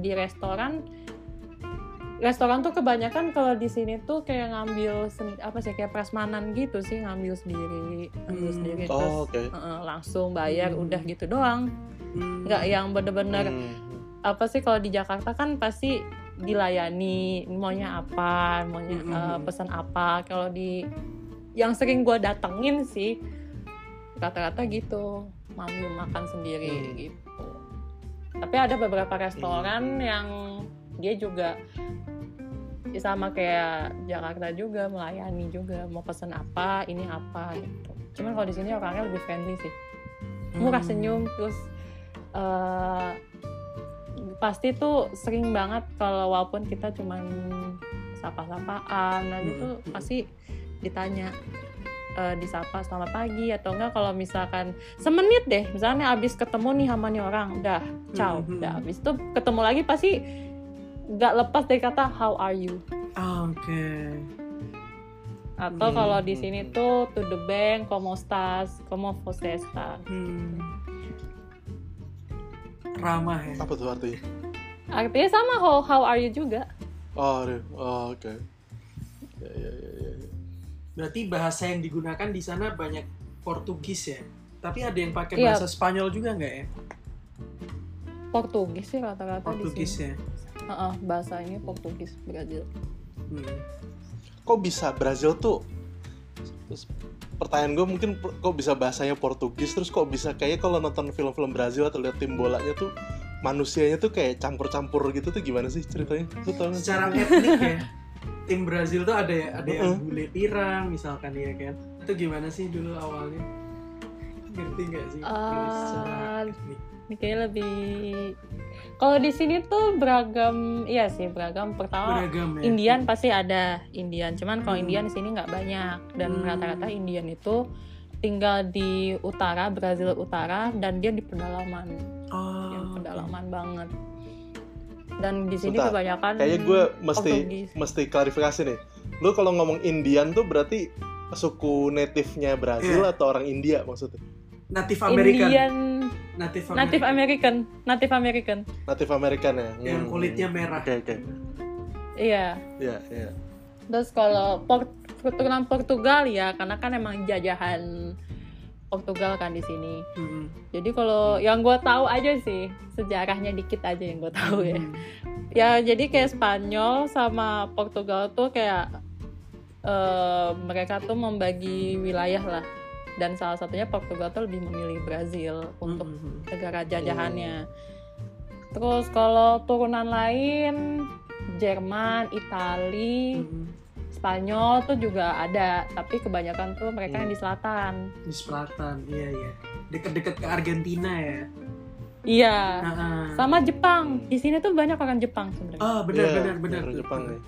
di restoran tuh kebanyakan kalau di sini tuh kayak ngambil kayak prasmanan gitu sih, ngambil sendiri terus langsung bayar udah gitu doang, nggak yang bener-bener kalau di Jakarta kan pasti dilayani maunya apa, pesan apa. Kalau di yang sering gue datengin sih rata-rata gitu, mami makan sendiri gitu. Tapi ada beberapa restoran yang dia juga sama kayak Jakarta juga, melayani juga, mau pesan apa, ini apa gitu. Cuman kalau di sini orangnya lebih friendly sih, murah, senyum, terus pasti tuh sering banget kalau walaupun kita cuman sapa-sapaan gitu pasti ditanya, disapa selamat pagi atau enggak, kalau misalkan semenit deh, misalnya abis ketemu nih sama nih orang, udah, ciao, udah, abis itu ketemu lagi pasti nggak lepas dari kata how are you. Okay. Atau kalau di sini tuh to the bank, como estás, como você está. Ramah ya. Apa tuh artinya? Artinya sama how are you juga. Okay. Ya. Berarti bahasa yang digunakan di sana banyak Portugis ya. Tapi ada yang pakai bahasa Spanyol juga nggak ya? Portugis sih rata-rata Portugis di sini. Portugis ya. Bahasanya Portugis Brazil. Kok bisa Brazil tuh? Terus pertanyaan gue mungkin, kok bisa bahasanya Portugis, terus kok bisa kayaknya kalau nonton film-film Brazil atau lihat tim bolanya tuh manusianya tuh kayak campur-campur gitu tuh, gimana sih ceritanya? Lu tahu nggak? Secara etnik ya. Tim Brazil tuh ada yang bule pirang misalkan ya kan. Itu gimana sih dulu awalnya? Ngerti nggak sih? Ini kayak lebih, kalau di sini tuh beragam, iya sih beragam. Pertama beragam, ya? Indian pasti ada Indian, cuman kalau Indian di sini nggak banyak, dan rata-rata Indian itu tinggal di utara, Brazil utara, dan dia di pedalaman, pedalaman banget. Dan di sini kebanyakan. Kayaknya gue mesti klarifikasi nih. Lu kalau ngomong Indian tuh berarti suku native-nya Brazil atau orang India maksudnya? Native American. Indian. Native American ya. Yang kulitnya merah. Okay. Iya. Terus kalau keturunan Portugal ya, karena kan emang jajahan Portugal kan di sini. Jadi kalau yang gue tahu aja sih, sejarahnya dikit aja yang gue tahu ya. Ya jadi kayak Spanyol sama Portugal tuh kayak mereka tuh membagi wilayah lah. Dan salah satunya Portugal tuh lebih memilih Brazil untuk negara jajahannya. Terus kalau turunan lain Jerman, Itali, Spanyol tuh juga ada, tapi kebanyakan tuh mereka yang di selatan. Di selatan, iya. Deket-deket ke Argentina ya. Iya. Sama Jepang. Di sini tuh banyak orang Jepang sebenarnya. Benar. Jepang ya.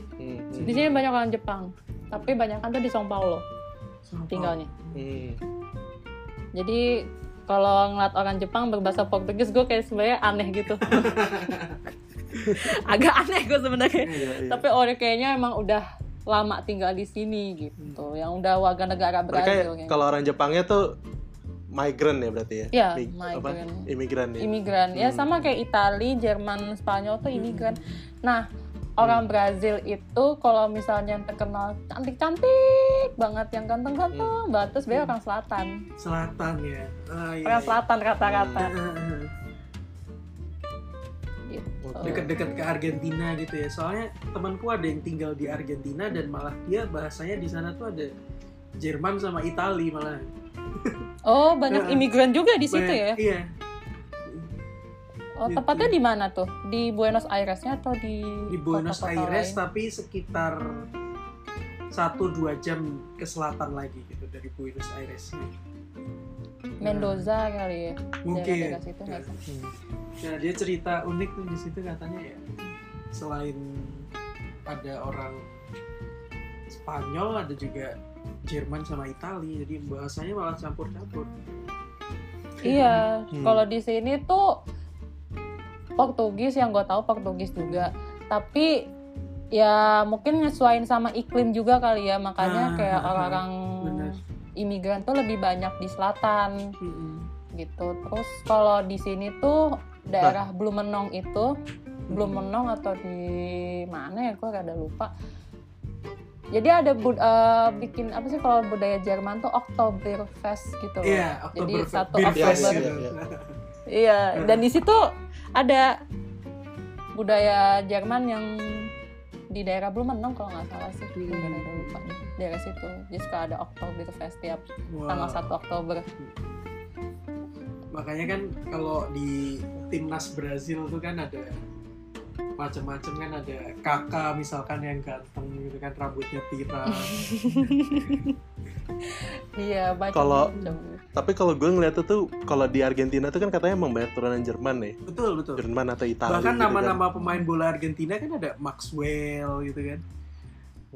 Di sini banyak orang Jepang, tapi kebanyakan tuh di São Paulo tinggalnya. Jadi kalau ngeliat orang Jepang berbahasa Portugis, gue kayak sebenarnya aneh gitu. Agak aneh gue sebenarnya. Iya. Tapi orang kayaknya emang udah lama tinggal di sini gitu, yang udah warga negara Brazil. Mereka, kalau orang Jepangnya tuh migran ya berarti ya? Iya, migran. Imigran. Ya sama kayak Itali, Jerman, Spanyol tuh imigran. Nah, orang Brazil itu kalau misalnya terkenal cantik-cantik banget, yang ganteng-ganteng banget, terus dia orang selatan. Selatan ya. Orang selatan rata-rata. Gitu. Deket-deket ke Argentina gitu ya. Soalnya temanku ada yang tinggal di Argentina dan malah dia bahasanya di sana tuh ada Jerman sama Itali malah. Oh, banyak imigran juga di situ ya? Iya. Oh, tepatnya di mana tuh? Di Buenos Airesnya atau di Buenos Aires lain? Tapi sekitar 1-2 jam ke selatan lagi gitu dari Buenos Airesnya. Mendoza kali ya. Mungkin. Daerah situ, nah, dia cerita unik tuh di situ katanya ya. selain ada orang Spanyol, ada juga Jerman sama Italia, jadi bahasanya malah campur-campur. Iya, kalau di sini tuh Portugis yang gue tahu, Portugis juga, tapi ya mungkin nyesuaiin sama iklim juga kali ya, makanya kayak orang-orang imigran tuh lebih banyak di selatan gitu. Terus kalau di sini tuh daerah Blumenau itu, Blumenau atau di mana ya gue rada lupa. Jadi ada bikin apa sih kalau budaya Jerman tuh Oktoberfest gitu. Iya, Oktoberfest. Jadi satu Oktober. Iya, dan di situ ada budaya Jerman yang di daerah Blumenau kalau nggak salah sih, gue udah lupa daerah situ. Jadi suka ada Oktoberfest tiap tanggal 1 Oktober. Makanya kan kalau di timnas Brazil tuh kan ada macam-macam kan, ada kakak misalkan yang ganteng gitu kan, rambutnya pirang. Iya, banyak. Kalau tapi kalau gue ngeliat tuh kalau di Argentina tuh kan katanya membayar turunan Jerman nih. Ya? Betul, betul. Jerman atau Italia. Bahkan gitu nama-nama kan. Pemain bola Argentina kan ada Maxwell gitu kan.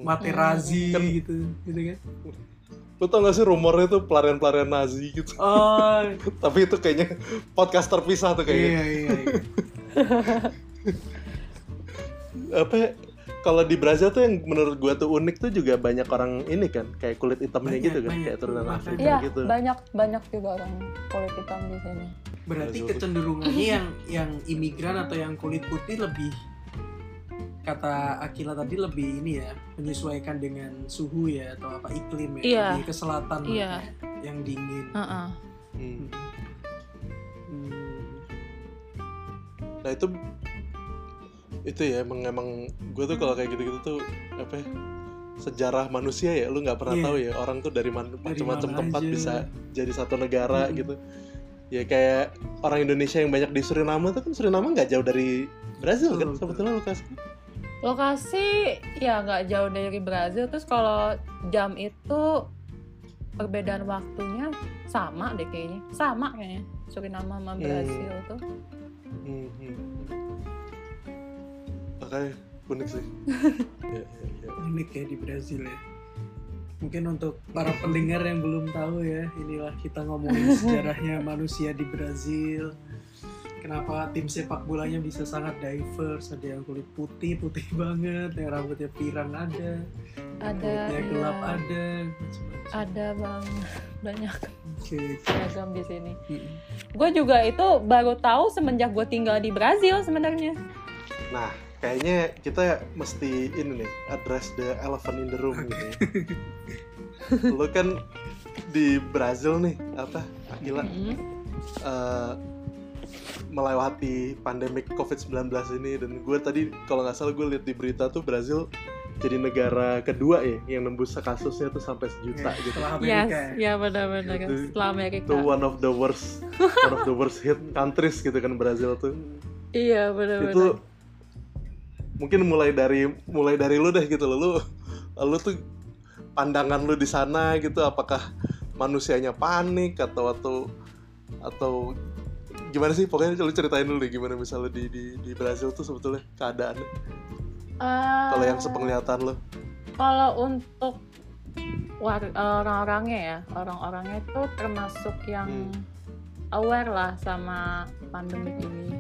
Materazzi gitu kan. Lu tau gak sih rumornya tuh pelarian-pelarian Nazi gitu. Oh. Tapi itu kayaknya podcast terpisah tuh kayaknya. Iya. Apa kalau di Brazil tuh yang menurut gua tuh unik tuh juga banyak orang ini kan, kayak kulit hitamnya banyak, gitu kan, kayak turunan Afrika gitu. Iya, banyak juga orang kulit hitam di sini. Berarti kecenderungannya yang imigran atau yang kulit putih lebih, kata Akila tadi, lebih ini ya, menyesuaikan dengan suhu ya atau apa iklim ya, lebih ke selatan yang dingin. Nah itu ya emang gue tuh kalau kayak gitu-gitu tuh apa ya, sejarah manusia ya, lu nggak pernah tahu ya orang tuh dari macam-macam tempat aja bisa jadi satu negara gitu ya. Kayak orang Indonesia yang banyak di Suriname tuh kan, Suriname nggak jauh dari Brazil kan sebetulnya lokasi ya nggak jauh dari Brazil. Terus kalau jam itu perbedaan waktunya sama kayaknya Suriname sama Brazil tuh. Makanya unik sih. Unik ya di Brazil ya. Mungkin untuk para pendengar yang belum tahu ya, inilah kita ngomongin sejarahnya manusia di Brazil. Kenapa tim sepak bolanya bisa sangat diverse. Ada yang kulit putih banget, yang rambutnya pirang ada yang gelap ada, macam-macam. Ada banyak seragam di sini. Gue juga itu baru tahu semenjak gue tinggal di Brazil sebenarnya. Nah, kayaknya kita mesti ini nih, address the elephant in the room gitu ya. Lu kan di Brazil nih, apa, Akila, melewati pandemik COVID-19 ini. Dan gue tadi, kalau nggak salah gue lihat di berita tuh, Brazil jadi negara kedua ya yang nembus kasusnya tuh sampai 1 juta gitu. Ya benar-benar kan, setelah Amerika. Itu one of the worst hit countries gitu kan Brazil tuh. Iya benar-benar. Itu mungkin mulai dari lu deh gitu, lu tuh pandangan lu di sana gitu, apakah manusianya panik atau gimana sih, pokoknya lu ceritain dulu deh gimana misalnya di Brazil tuh sebetulnya keadaannya. Kalau yang sepenglihatan lu. Kalau untuk orang-orangnya itu termasuk yang aware lah sama pandemi ini.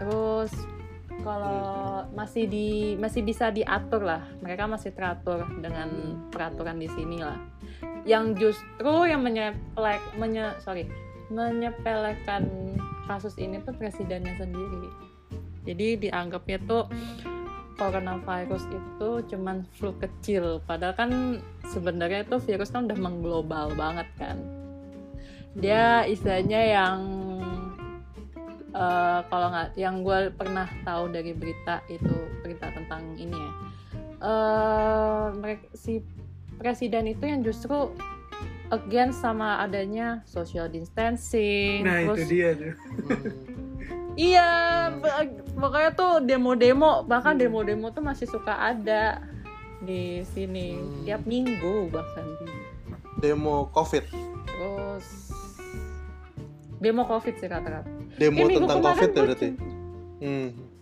Terus kalau masih bisa diatur lah, mereka masih teratur dengan peraturan di sini lah. Yang justru yang menyepelekan kasus ini tuh presidennya sendiri. Jadi dianggapnya tuh coronavirus itu cuman flu kecil, padahal kan sebenarnya itu virus kan udah mengglobal banget kan. Dia istilahnya yang kalau nggak, yang gue pernah tahu dari berita tentang ini ya, si presiden itu yang justru against sama adanya social distancing. Nah, terus, itu dia tuh. Iya, makanya tuh demo-demo, bahkan demo-demo tuh masih suka ada di sini tiap minggu bahkan. Demo COVID. Terus demo COVID sih rata-rata. Demo tentang COVID ya berarti?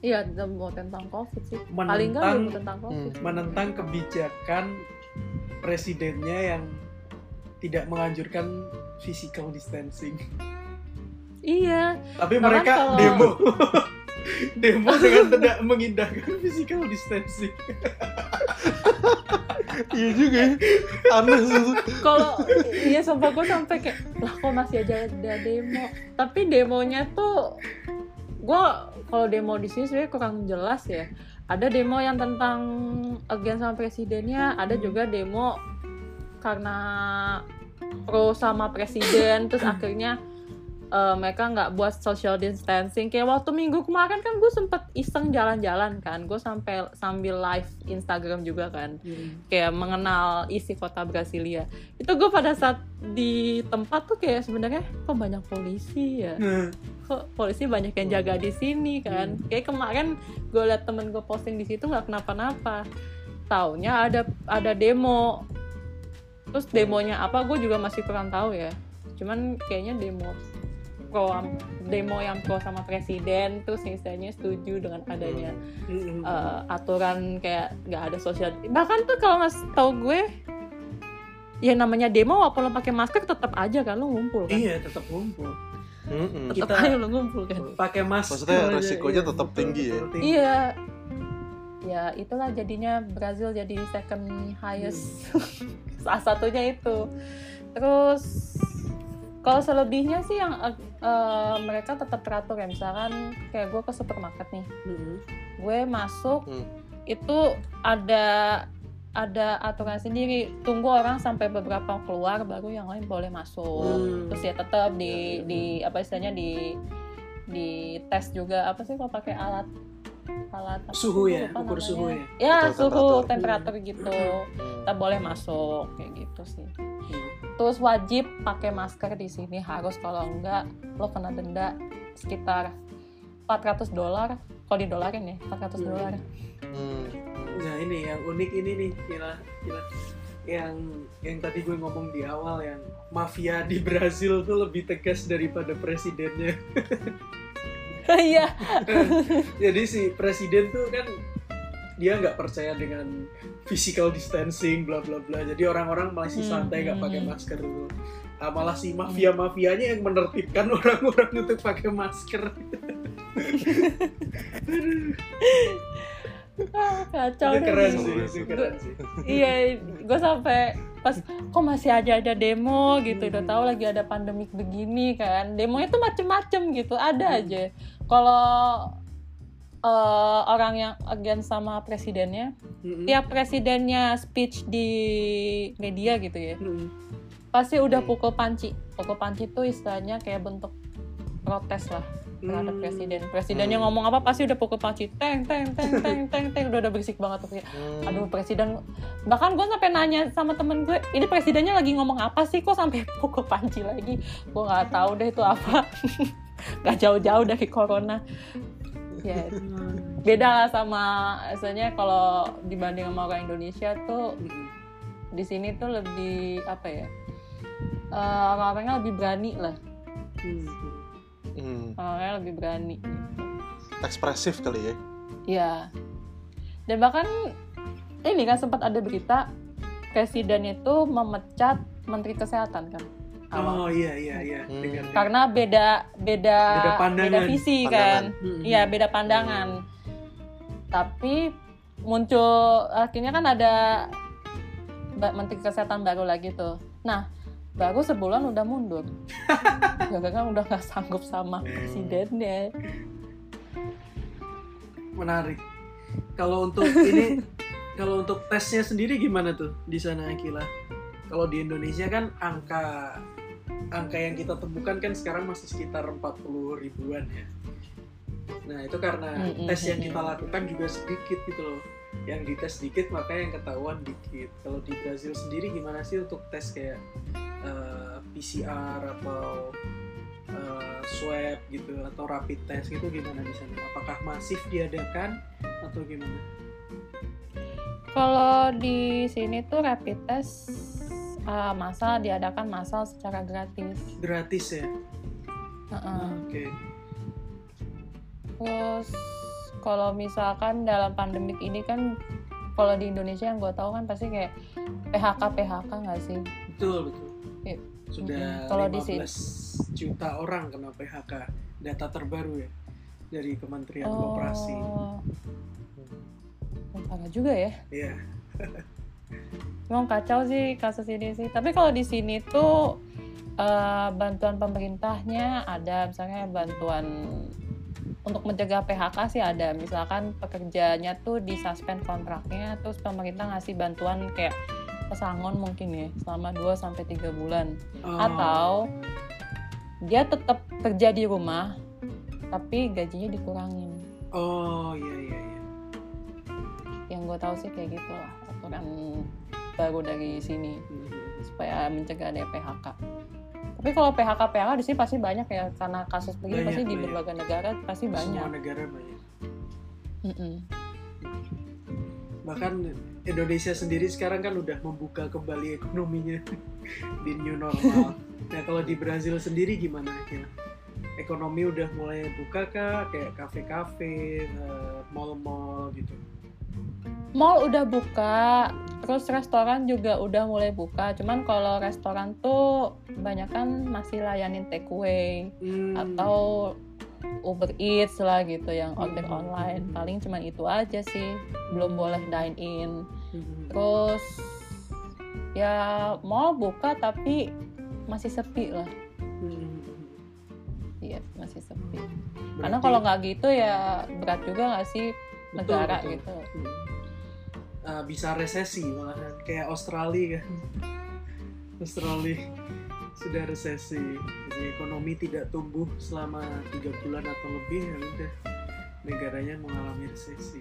Iya, tidak mau tentang COVID sih. Paling nggak mau tentang COVID. Menentang kebijakan presidennya yang tidak menganjurkan physical distancing. Iya. Tapi mereka kalau... demo dengan tidak mengindahkan physical distancing. Iya juga ya. Aneh sih. Kalau iya sampai gue sampai kayak lah kok masih aja ada demo. Tapi demonya tuh gue kalau demo di sini sebenarnya kurang jelas ya. Ada demo yang tentang against sama presidennya, ada juga demo karena pro sama presiden terus akhirnya mereka nggak buat social distancing. Kayak waktu minggu kemarin kan gue sempet iseng jalan-jalan kan, gue sampai sambil live Instagram juga kan, kayak mengenal isi kota Brasilia. Itu gue pada saat di tempat tuh kayak sebenarnya kok banyak polisi ya, kok polisi banyak yang jaga di sini kan. Kayak kemarin gue liat temen gue posting di situ nggak kenapa-napa, taunya ada demo. Terus demonya apa gue juga masih kurang tahu ya, cuman kayaknya demo yang pro sama presiden, terus istilahnya setuju dengan adanya aturan kayak nggak ada sosial. Bahkan tuh kalau nggak tahu gue ya namanya demo walaupun lo pakai masker tetap aja kan lo ngumpul kan. Iya, tetap ngumpul. Tetap aja lo ngumpul kan, pakai masker. Maksudnya resikonya iya, tetap tinggi ya. Iya ya, itulah jadinya Brazil jadi second highest. Salah satunya itu. Terus kalau selebihnya sih yang mereka tetap teratur ya. Misalkan kayak gue ke supermarket nih, gue masuk itu ada aturan sendiri, tunggu orang sampai beberapa keluar baru yang lain boleh masuk. Terus ya tetap di apa istilahnya di tes juga apa sih kalau pakai alat suhu ya, ukur namanya? Suhu ya. Ya, suhu, temperatur gitu. Kita boleh masuk kayak gitu sih. Terus wajib pakai masker di sini, harus, kalau enggak lo kena denda sekitar $400. Kalau di dolarin ya, $400. Nah ini yang unik ini nih, Kila. Yang tadi gue ngomong di awal, yang mafia di Brazil tuh lebih tegas daripada presidennya. Iya. Jadi si presiden tuh kan dia nggak percaya dengan physical distancing, bla bla bla. Jadi orang-orang masih santai, nggak pakai masker dulu. Nah, malah si mafia-mafianya yang menertibkan orang-orang untuk pakai masker. Kacau itu keren sih. Iya, gue sampai pas kok masih aja ada demo gitu. Udah tahu lagi ada pandemik begini kan. Demonya tuh macem-macem gitu, ada aja. Kalau orang yang against sama presidennya, tiap presidennya speech di media gitu ya, pasti udah pukul panci. Pukul panci tuh istilahnya kayak bentuk protes lah terhadap presidennya ngomong apa pasti udah pukul panci, teng teng teng teng teng teng, udah berisik banget tuh. Aduh presiden, bahkan gue sampai nanya sama temen gue, ini presidennya lagi ngomong apa sih kok sampai pukul panci lagi? Gue nggak tahu deh itu apa. Gak jauh-jauh dari corona. Ya, beda lah sama misalnya kalau dibanding sama orang Indonesia tuh di sini tuh lebih apa ya, orang-orangnya lebih berani lah, orang-orangnya lebih berani gitu. Ekspresif kali ya. Iya, dan bahkan ini kan sempat ada berita presiden itu memecat menteri kesehatan kan. Oh iya. Karena beda visi kan. Iya, beda pandangan. Tapi muncul akhirnya kan ada menteri kesehatan baru lagi tuh. Nah, baru sebulan udah mundur. Karena udah enggak sanggup sama presidennya. Menarik. Kalau untuk ini kalau untuk tesnya sendiri gimana tuh di sana, Akila? Kalau di Indonesia kan angka yang kita temukan kan sekarang masih sekitar 40,000-an ya. Nah itu karena tes yang kita lakukan juga sedikit gitu loh. Yang dites sedikit makanya yang ketahuan dikit. Kalau di Brazil sendiri gimana sih untuk tes kayak PCR atau swab gitu atau rapid test gitu, gimana di sana? Apakah masif diadakan atau gimana? Kalau di sini tuh rapid test masal diadakan masal secara gratis ya? Oke. Terus kalau misalkan dalam pandemik ini kan, kalau di Indonesia yang gue tahu kan pasti kayak PHK nggak sih? Betul. Ya. Sudah 15 juta orang kena PHK, data terbaru ya dari Kementerian Koperasi. Parah juga ya? Iya. Emang kacau sih kasus ini sih. Tapi kalau di sini tuh bantuan pemerintahnya ada, misalnya bantuan untuk mencegah PHK sih ada. Misalkan pekerjanya tuh disuspend kontraknya, terus pemerintah ngasih bantuan kayak pesangon mungkin ya, selama 2-3 bulan. Atau dia tetap kerja di rumah, tapi gajinya dikurangin. Iya. Yang gue tahu sih kayak gitu lah, aturan baru dari sini, supaya mencegah ada PHK. Tapi kalau PHK di sini pasti banyak ya, karena kasus begini pasti di berbagai negara pasti banyak. Semua negara banyak. Bahkan Indonesia sendiri sekarang kan udah membuka kembali ekonominya di new normal. Nah kalau di Brasil sendiri gimana ya? Ekonomi udah mulai buka kah? Kayak kafe-kafe, mall-mall gitu? Mall udah buka. Terus restoran juga udah mulai buka, cuman kalau restoran tuh kebanyakan masih layanin takeaway atau Uber Eats lah gitu, yang order online. Paling cuman itu aja sih, belum boleh dine in. Terus ya mall buka tapi masih sepi lah. Iya masih sepi. Berarti, karena kalau nggak gitu ya berat juga nggak sih negara gitu. Bisa resesi malahan, kayak Australia kan. Australia sudah resesi, jadi ekonomi tidak tumbuh selama 3 bulan atau lebih, ya udah negaranya mengalami resesi.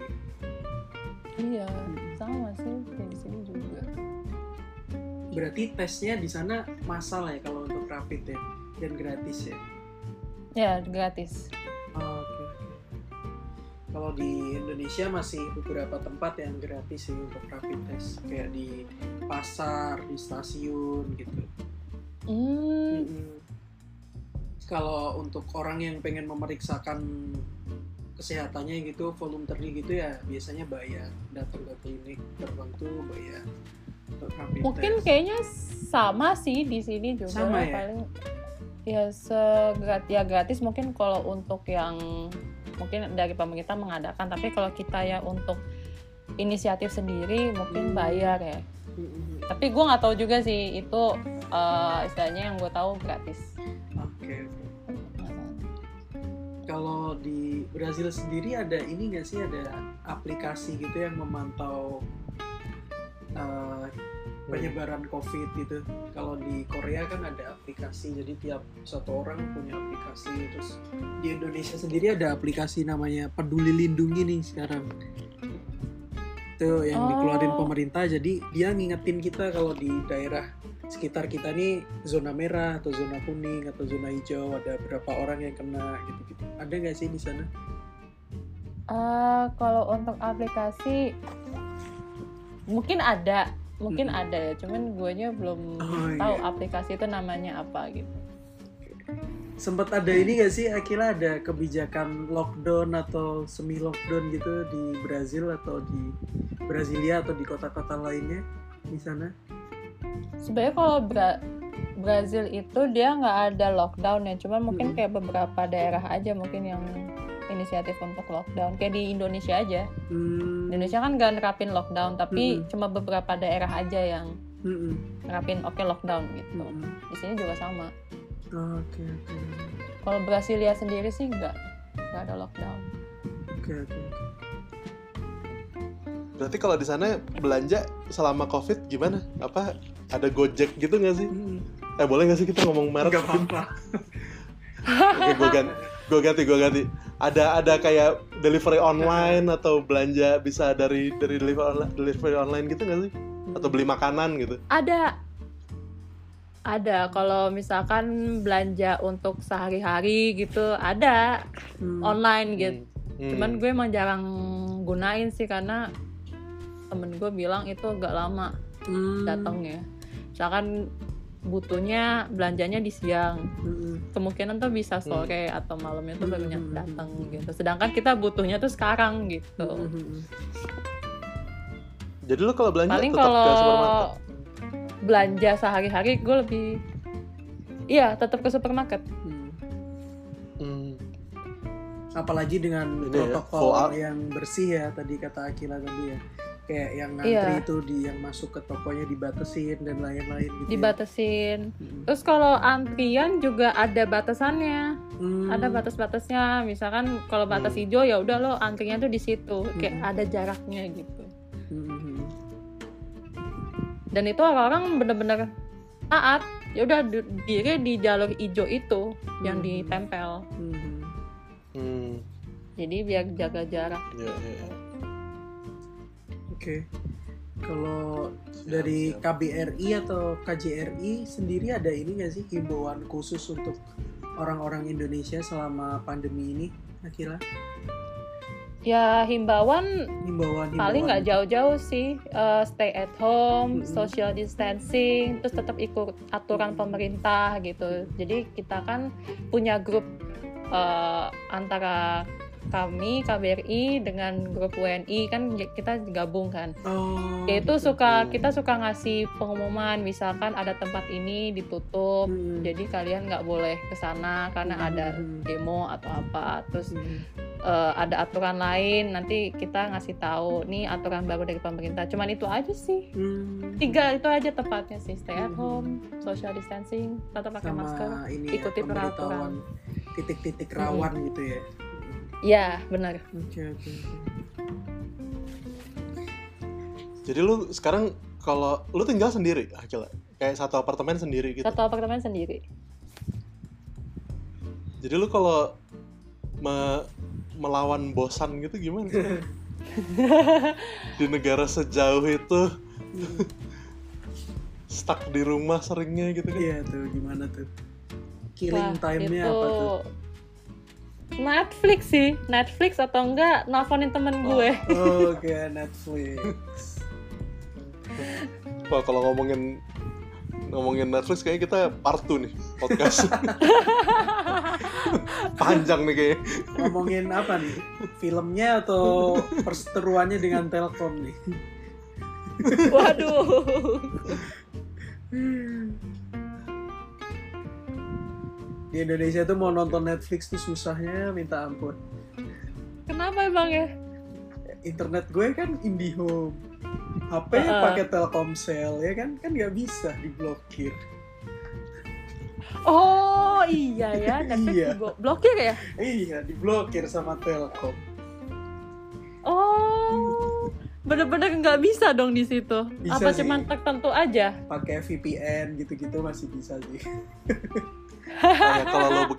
Iya, sama sih kayak di sini juga. Berarti tesnya di sana massal ya kalau untuk rapid ya, dan gratis ya? Ya, gratis. Kalau di Indonesia masih beberapa tempat yang gratis sih untuk rapid test, kayak di pasar, di stasiun gitu. Kalau untuk orang yang pengen memeriksakan kesehatannya gitu, volunteer gitu ya biasanya bayar, datang ke klinik tertentu bayar untuk rapid test. Mungkin kayaknya sama sih di sini juga. Sama ya? Paling ya gratis mungkin kalau untuk yang mungkin dari pemerintah mengadakan, tapi kalau kita ya untuk inisiatif sendiri mungkin bayar ya. Tapi gue nggak tahu juga sih itu istilahnya, yang gue tahu gratis. Oke. Kalau di Brasil sendiri ada ini nggak sih, ada aplikasi gitu yang memantau penyebaran COVID gitu? Kalau di Korea kan ada aplikasi, jadi tiap satu orang punya aplikasi. Terus di Indonesia sendiri ada aplikasi namanya Peduli Lindungi nih sekarang. Itu yang dikeluarin pemerintah, jadi dia ngingetin kita kalau di daerah sekitar kita nih zona merah atau zona kuning atau zona hijau, ada berapa orang yang kena gitu-gitu. Ada nggak sih di sana? Kalau untuk aplikasi mungkin ada. Ada ya, cuman guenya belum tahu aplikasi itu namanya apa gitu. Sempet ada ini nggak sih, Akila, ada kebijakan lockdown atau semi lockdown gitu di Brasil atau di Brasilia atau di kota-kota lainnya di sana? Sebenarnya kalau Brasil itu dia nggak ada lockdown ya, cuman mungkin kayak beberapa daerah aja mungkin yang inisiatif untuk lockdown, kayak di Indonesia aja. Indonesia kan nggak nerapin lockdown, tapi cuma beberapa daerah aja yang nerapin lockdown gitu. Di sini juga sama. Oke. Kalau Brasilia sendiri sih nggak ada lockdown. Oke. Berarti kalau di sana belanja selama COVID gimana? Apa ada Gojek gitu nggak sih? Boleh nggak sih kita ngomong merek? Nggak apa-apa. Oke, gue ganti. Ada kayak delivery online atau belanja bisa dari delivery online gitu nggak sih? Atau beli makanan gitu? Ada, kalau misalkan belanja untuk sehari-hari gitu ada online gitu. Cuman gue emang jarang gunain sih, karena temen gue bilang itu agak lama datangnya. Misalkan butuhnya belanjanya di siang, kemungkinan tuh bisa sore atau malamnya tuh barunya datang gitu. Sedangkan kita butuhnya tuh sekarang gitu. Jadi lo kalau belanja paling tetap ke supermarket? Belanja sehari-hari gue lebih, iya tetap ke supermarket. Apalagi dengan protokol ya, yang bersih ya, tadi kata Akila tadi ya. Kayak yang ngantri itu di yang masuk ke tokonya dibatasin dan lain-lain gitu. Dibatasin. Ya? Terus kalau antrian juga ada batasannya. Ada batas-batasnya. Misalkan kalau batas hijau ya udah lo antrinya tuh di situ. Kayak ada jaraknya gitu. Dan itu orang-orang benar-benar taat. Ya udah diri di jalur hijau itu yang ditempel. Jadi biar jaga jarak. Oke. Kalau dari KBRI atau KJRI sendiri ada ini nggak sih himbauan khusus untuk orang-orang Indonesia selama pandemi ini, Akila? Ya himbauan paling nggak jauh-jauh sih, stay at home, social distancing, terus tetap ikut aturan pemerintah gitu. Jadi kita kan punya grup antara kami KBRI dengan grup WNI kan kita gabung kan, yaitu kita suka ngasih pengumuman, misalkan ada tempat ini ditutup, jadi kalian nggak boleh kesana karena ada demo atau apa, terus ada aturan lain, nanti kita ngasih tahu nih aturan baru dari pemerintah. Cuman itu aja sih, 3 itu aja tepatnya sih, stay at home, social distancing, tetap pakai masker, ikuti peraturan, titik-titik rawan gitu ya. Ya, benar. Okay. Jadi lu sekarang kalau lu tinggal sendiri, Akila, kayak satu apartemen sendiri gitu. Satu apartemen sendiri. Jadi lu kalau melawan bosan gitu gimana? Di negara sejauh itu stuck di rumah seringnya gitu kan? Iya tuh, gimana tuh? Killing time-nya itu... apa tuh? Netflix sih, Netflix atau enggak nelfonin temen gue. Oke, Netflix. Wah, kalau ngomongin Netflix kayaknya kita part 2 nih podcast. Panjang nih kayaknya. Ngomongin apa nih? Filmnya atau perseteruannya dengan Telkom nih? Waduh. Di Indonesia tuh mau nonton Netflix tuh susahnya minta ampun. Kenapa emang ya? Internet gue kan IndiHome, HP pakai Telkomsel ya kan nggak bisa diblokir. Oh iya ya, Netflix diblokir ya? Iya, diblokir sama Telkom. Oh, bener-bener nggak bisa dong di situ. Bisa apa sih. Cuman tertentu aja? Pakai VPN gitu-gitu masih bisa sih. Nah, ya,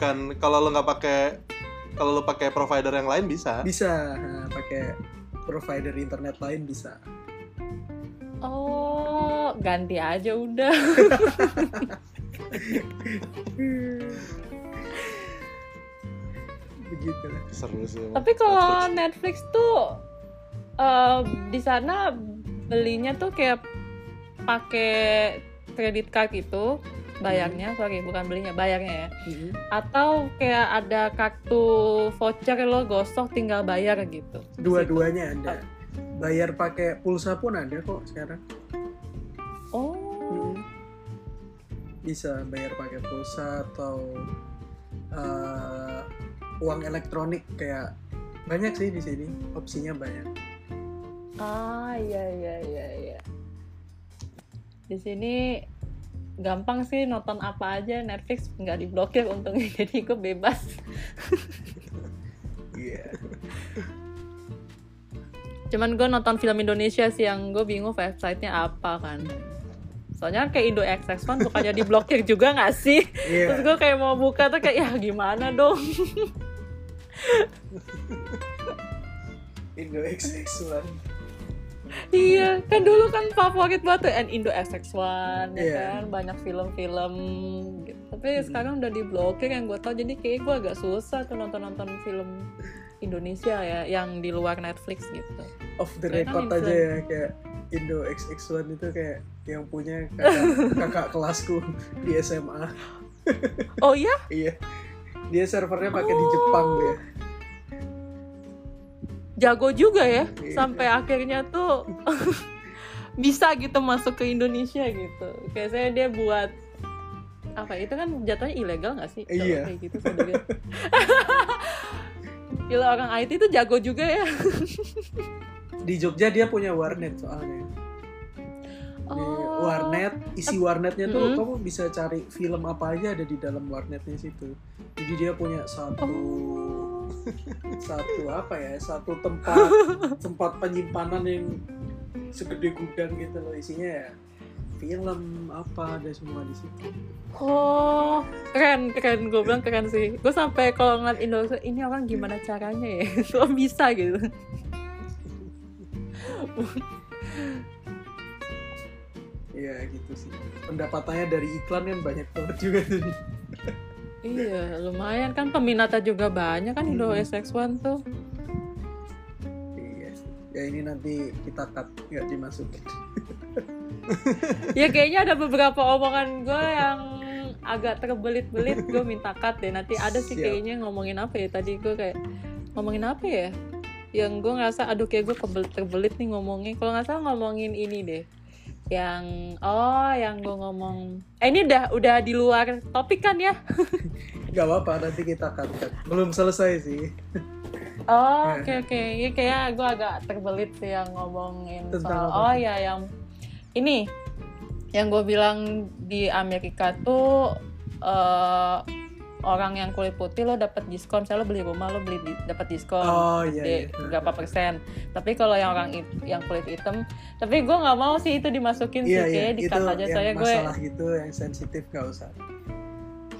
kalau lo nggak pakai provider yang lain bisa pakai provider internet lain bisa. Oh, ganti aja udah. Begitu. Seru sih. Tapi kalau Netflix tuh di sana belinya tuh kayak pakai kredit card gitu. Bayarnya, bukan belinya, bayarnya ya. Atau kayak ada kartu voucher lo gosok tinggal bayar gitu. Dua-duanya ada. Bayar pakai pulsa pun ada kok sekarang. Oh. Bisa bayar pakai pulsa atau uang elektronik, kayak banyak sih di sini opsinya banyak. Ah iya. Di sini gampang sih nonton apa aja, Netflix nggak diblokir untungnya, jadi gue bebas. Iya. Cuman gue nonton film Indonesia sih yang gue bingung websitenya apa kan. Soalnya kayak Indo XX kan bukannya diblokir juga nggak sih? Yeah. Terus gue kayak mau buka tuh kayak ya gimana dong? Indo XX kan. Iya, kan dulu kan favorit banget tuh Indo XX1 ya kan, banyak film-film gitu. Tapi sekarang udah diblokir yang gue tau, jadi kayak gue agak susah tuh nonton film Indonesia ya yang di luar Netflix gitu. Off the record aja ya, kayak Indo XX1 itu kayak yang punya kakak kelasku di SMA. Oh iya? Iya. Dia servernya pakai di Jepang ya. Jago juga ya, iya. Sampai akhirnya tuh bisa gitu masuk ke Indonesia gitu. Kayaknya dia buat apa? Itu kan jatuhnya ilegal nggak sih? Iya. Kayak gitu sebenarnya. Gila, orang IT itu jago juga ya. Di Jogja dia punya warnet soalnya. Oh. Warnet, isi warnetnya tuh kamu bisa cari film apa aja ada di dalam warnetnya situ. Jadi dia punya satu tempat penyimpanan yang segede gudang gitu loh, isinya ya film apa ada semua di situ. Oh, keren, gue bilang keren sih. Gue sampai kalau ngeliat Indonesia ini orang gimana caranya ya, lo bisa gitu. Iya gitu sih. Pendapatannya dari iklan kan banyak banget juga tuh. Iya, lumayan kan, peminatnya juga banyak kan Indo SX1 tuh. Iya sih. Ya ini nanti kita cut, nggak dimasukin. Ya kayaknya ada beberapa omongan gue yang agak terbelit-belit, gue minta cut deh. Nanti ada sih kayaknya ngomongin apa ya tadi, gue kayak ngomongin apa ya? Yang gue ngerasa aduh kayak gue terbelit nih ngomongin. Kalau nggak salah ngomongin ini deh. Yang gue ngomong ini udah di luar topik kan ya? Gak apa-apa, nanti kita cut. Belum selesai sih. Oh, oke. Ya, kayaknya gue agak terbelit sih yang ngomongin tentang soal apa? Yang ini yang gue bilang di Amerika tuh orang yang kulit putih lo dapat diskon, misalnya lo beli rumah lo dapat diskon berapa persen. Tapi kalau yang orang yang kulit hitam, tapi gue nggak mau sih itu dimasukin sih, dikat aja saya gue. Masalah gitu yang sensitif nggak usah.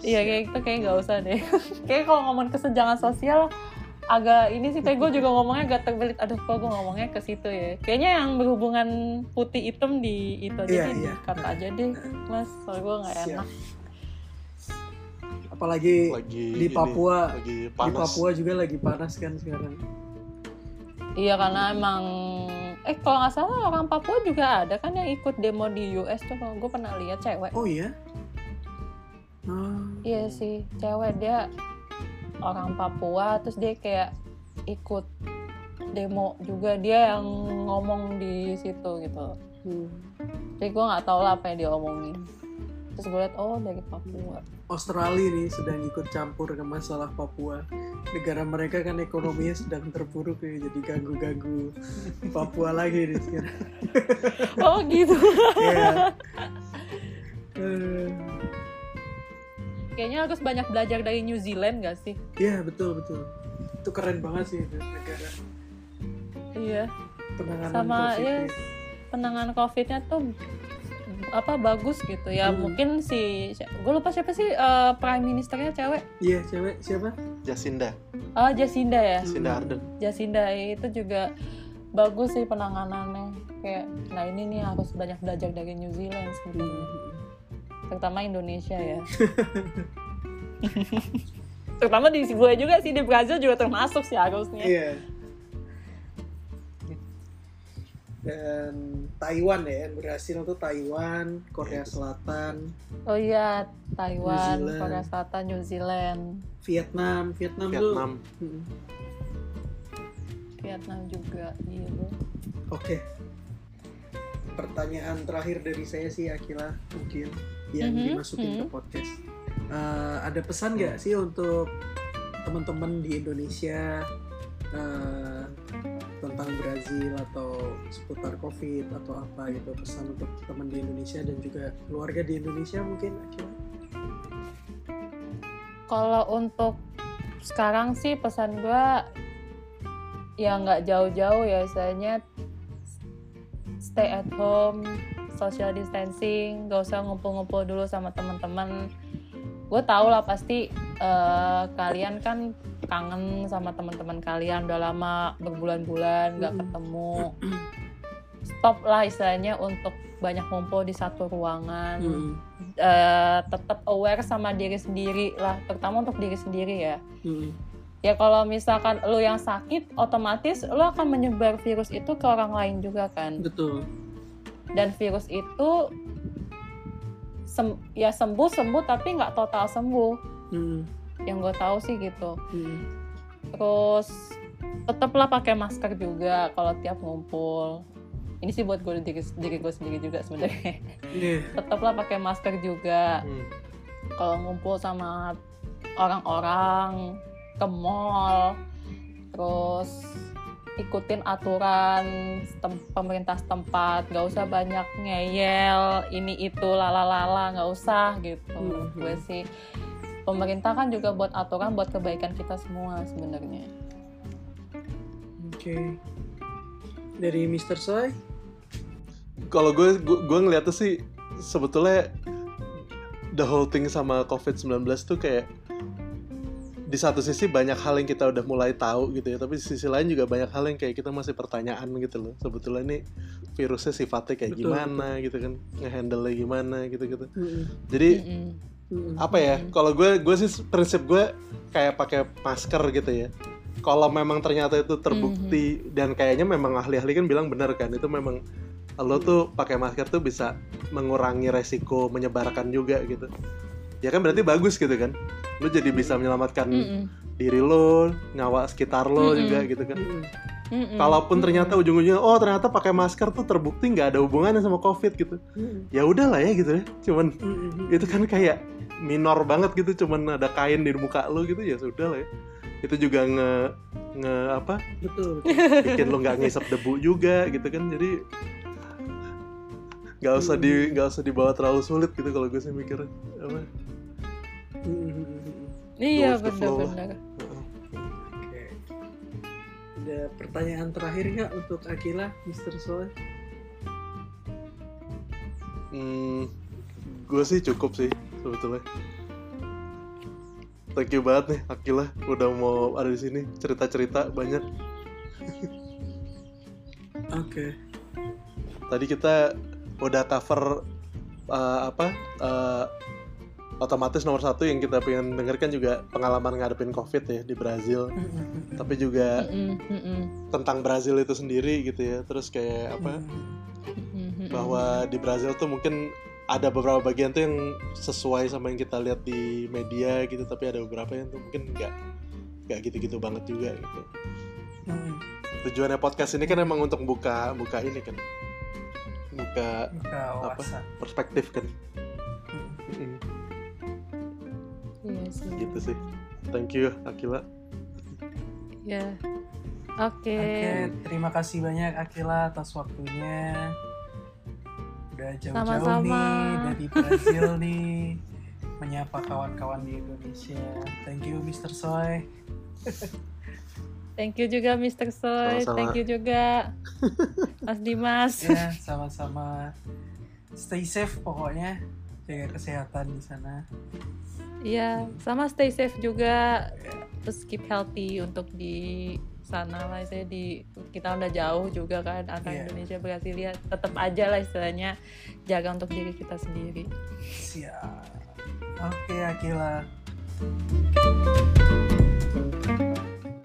Iya kayak itu kayak nggak usah deh. Kayak kalau ngomongin kesenjangan sosial agak ini sih, tapi gue juga ngomongnya agak terbelit. Aduh kok gue ngomongnya ke situ ya. Kayaknya yang berhubungan putih hitam di itu aja dikat aja deh, Mas. Soalnya gue nggak enak. Apalagi di Papua, di Papua juga lagi panas kan sekarang. Iya karena emang kalau nggak salah orang Papua juga ada kan yang ikut demo di US tuh, kalau gue pernah lihat cewek. Oh iya? Iya sih, cewek dia orang Papua, terus dia kayak ikut demo juga, dia yang ngomong di situ gitu. Jadi gue nggak tahu lah apa yang dia omongin. Terus gue liat, dari Papua. Australia nih sedang ikut campur ke masalah Papua. Negara mereka kan ekonominya sedang terpuruk ya, jadi ganggu-ganggu Papua lagi nih sekarang. Oh gitu. Yeah. Kayaknya harus banyak belajar dari New Zealand gak sih? Iya, betul. Itu keren banget sih itu negara. Iya. Sama ya penanganan COVID-nya tuh bagus gitu ya. Mungkin si gue lupa siapa sih prime ministernya cewek. Iya cewek, siapa? Jacinda. Oh Jacinda ya, Jacinda Ardern. Jacinda itu juga bagus sih penanganannya, kayak nah ini nih harus banyak belajar dari New Zealand sebenarnya, terutama Indonesia ya. Terutama di gue juga sih, di Brazil juga termasuk sih harusnya. Iya. Dan Taiwan ya, berhasil tuh Taiwan, Korea Selatan. Oh iya, Taiwan, Korea Selatan, New Zealand. Vietnam. Vietnam juga, iya. Oke. Pertanyaan terakhir dari saya sih Akila, mungkin yang dimasukin ke podcast. Ada pesan nggak sih untuk teman-teman di Indonesia? Tentang Brazil atau seputar COVID atau apa gitu, pesan untuk teman di Indonesia dan juga keluarga di Indonesia mungkin akhirnya. Kalau untuk sekarang sih pesan gue ya nggak jauh-jauh ya, misalnya stay at home, social distancing, nggak usah ngumpul-ngumpul dulu sama teman-teman. Gue tau lah pasti kalian kan kangen sama teman-teman kalian, udah lama berbulan-bulan nggak ketemu. Stop lah istilahnya untuk banyak ngumpul di satu ruangan. Tetap aware sama diri sendiri lah, terutama untuk diri sendiri ya. Ya kalau misalkan lo yang sakit, otomatis lo akan menyebar virus itu ke orang lain juga kan. Betul. Dan virus itu sembuh tapi nggak total sembuh. Yang gue tahu sih gitu. Terus tetaplah pakai masker juga kalau tiap ngumpul. Ini sih buat gue diri gue sendiri juga sebenarnya. Tetaplah pakai masker juga. Kalau ngumpul sama orang-orang, ke mall, terus ikutin aturan pemerintah setempat, nggak usah banyak ngeyel ini itu lala nggak usah gitu. Gue sih pemerintah kan juga buat aturan buat kebaikan kita semua sebenarnya. Oke. Dari Mr. Soy? Kalau gue ngeliatnya sih sebetulnya the whole thing sama COVID-19 tuh kayak di satu sisi banyak hal yang kita udah mulai tahu gitu ya, tapi di sisi lain juga banyak hal yang kayak kita masih pertanyaan gitu loh. Sebetulnya ini virusnya sifatnya kayak gimana gitu kan, ngehandle-nya gimana gitu. Jadi apa ya? Kalau gue sih prinsip gue kayak pakai masker gitu ya. Kalau memang ternyata itu terbukti dan kayaknya memang ahli-ahli kan bilang benar kan, itu memang lo tuh pakai masker tuh bisa mengurangi resiko menyebarkan juga gitu. Ya kan berarti bagus gitu kan. Lo jadi bisa menyelamatkan diri lo, nyawa sekitar lo juga gitu kan. Kalaupun ternyata ujung-ujungnya ternyata pakai masker tuh terbukti nggak ada hubungannya sama COVID gitu. Ya udahlah ya gitu ya. Cuman itu kan kayak minor banget gitu, cuman ada kain di muka lo gitu, ya sudah lah ya. Itu juga apa? Betul. Bikin lo nggak ngisap debu juga gitu kan. Jadi nggak usah dibawa terlalu sulit gitu kalau gue sih mikir apa. Iya benar-benar. Okay. Ada pertanyaan terakhir nggak untuk Akila, Mr. Soy? Gue sih cukup sih sebetulnya. Thank you banget nih Akila, udah mau ada di sini cerita banyak. Oke. Okay. Tadi kita udah cover otomatis nomor satu yang kita pengen dengarkan juga pengalaman ngadepin COVID ya di Brazil, tapi juga tentang Brazil itu sendiri gitu ya. Terus kayak apa, bahwa di Brazil tuh mungkin ada beberapa bagian tuh yang sesuai sama yang kita lihat di media gitu, tapi ada beberapa yang tuh mungkin nggak gitu-gitu banget juga gitu. Tujuannya podcast ini kan emang untuk buka ini kan, buka apa, perspektif kan. Gitu sih. Thank you Akila. Ya. Oke. Terima kasih banyak Akila atas waktunya. Udah jauh-jauh nih dari Brazil nih menyapa kawan-kawan di Indonesia. Thank you Mr. Soy. Thank you juga Mr. Soy. Sama-sama. Thank you juga Mas Dimas. Ya, sama-sama. Stay safe pokoknya. Jaga kesehatan di sana. Iya, sama stay safe juga. Terus keep healthy untuk di sana lah. Saya kita udah jauh juga kan antara Indonesia Brasilia. Tetap aja lah istilahnya jaga untuk diri kita sendiri. Siap. Oke, Akila.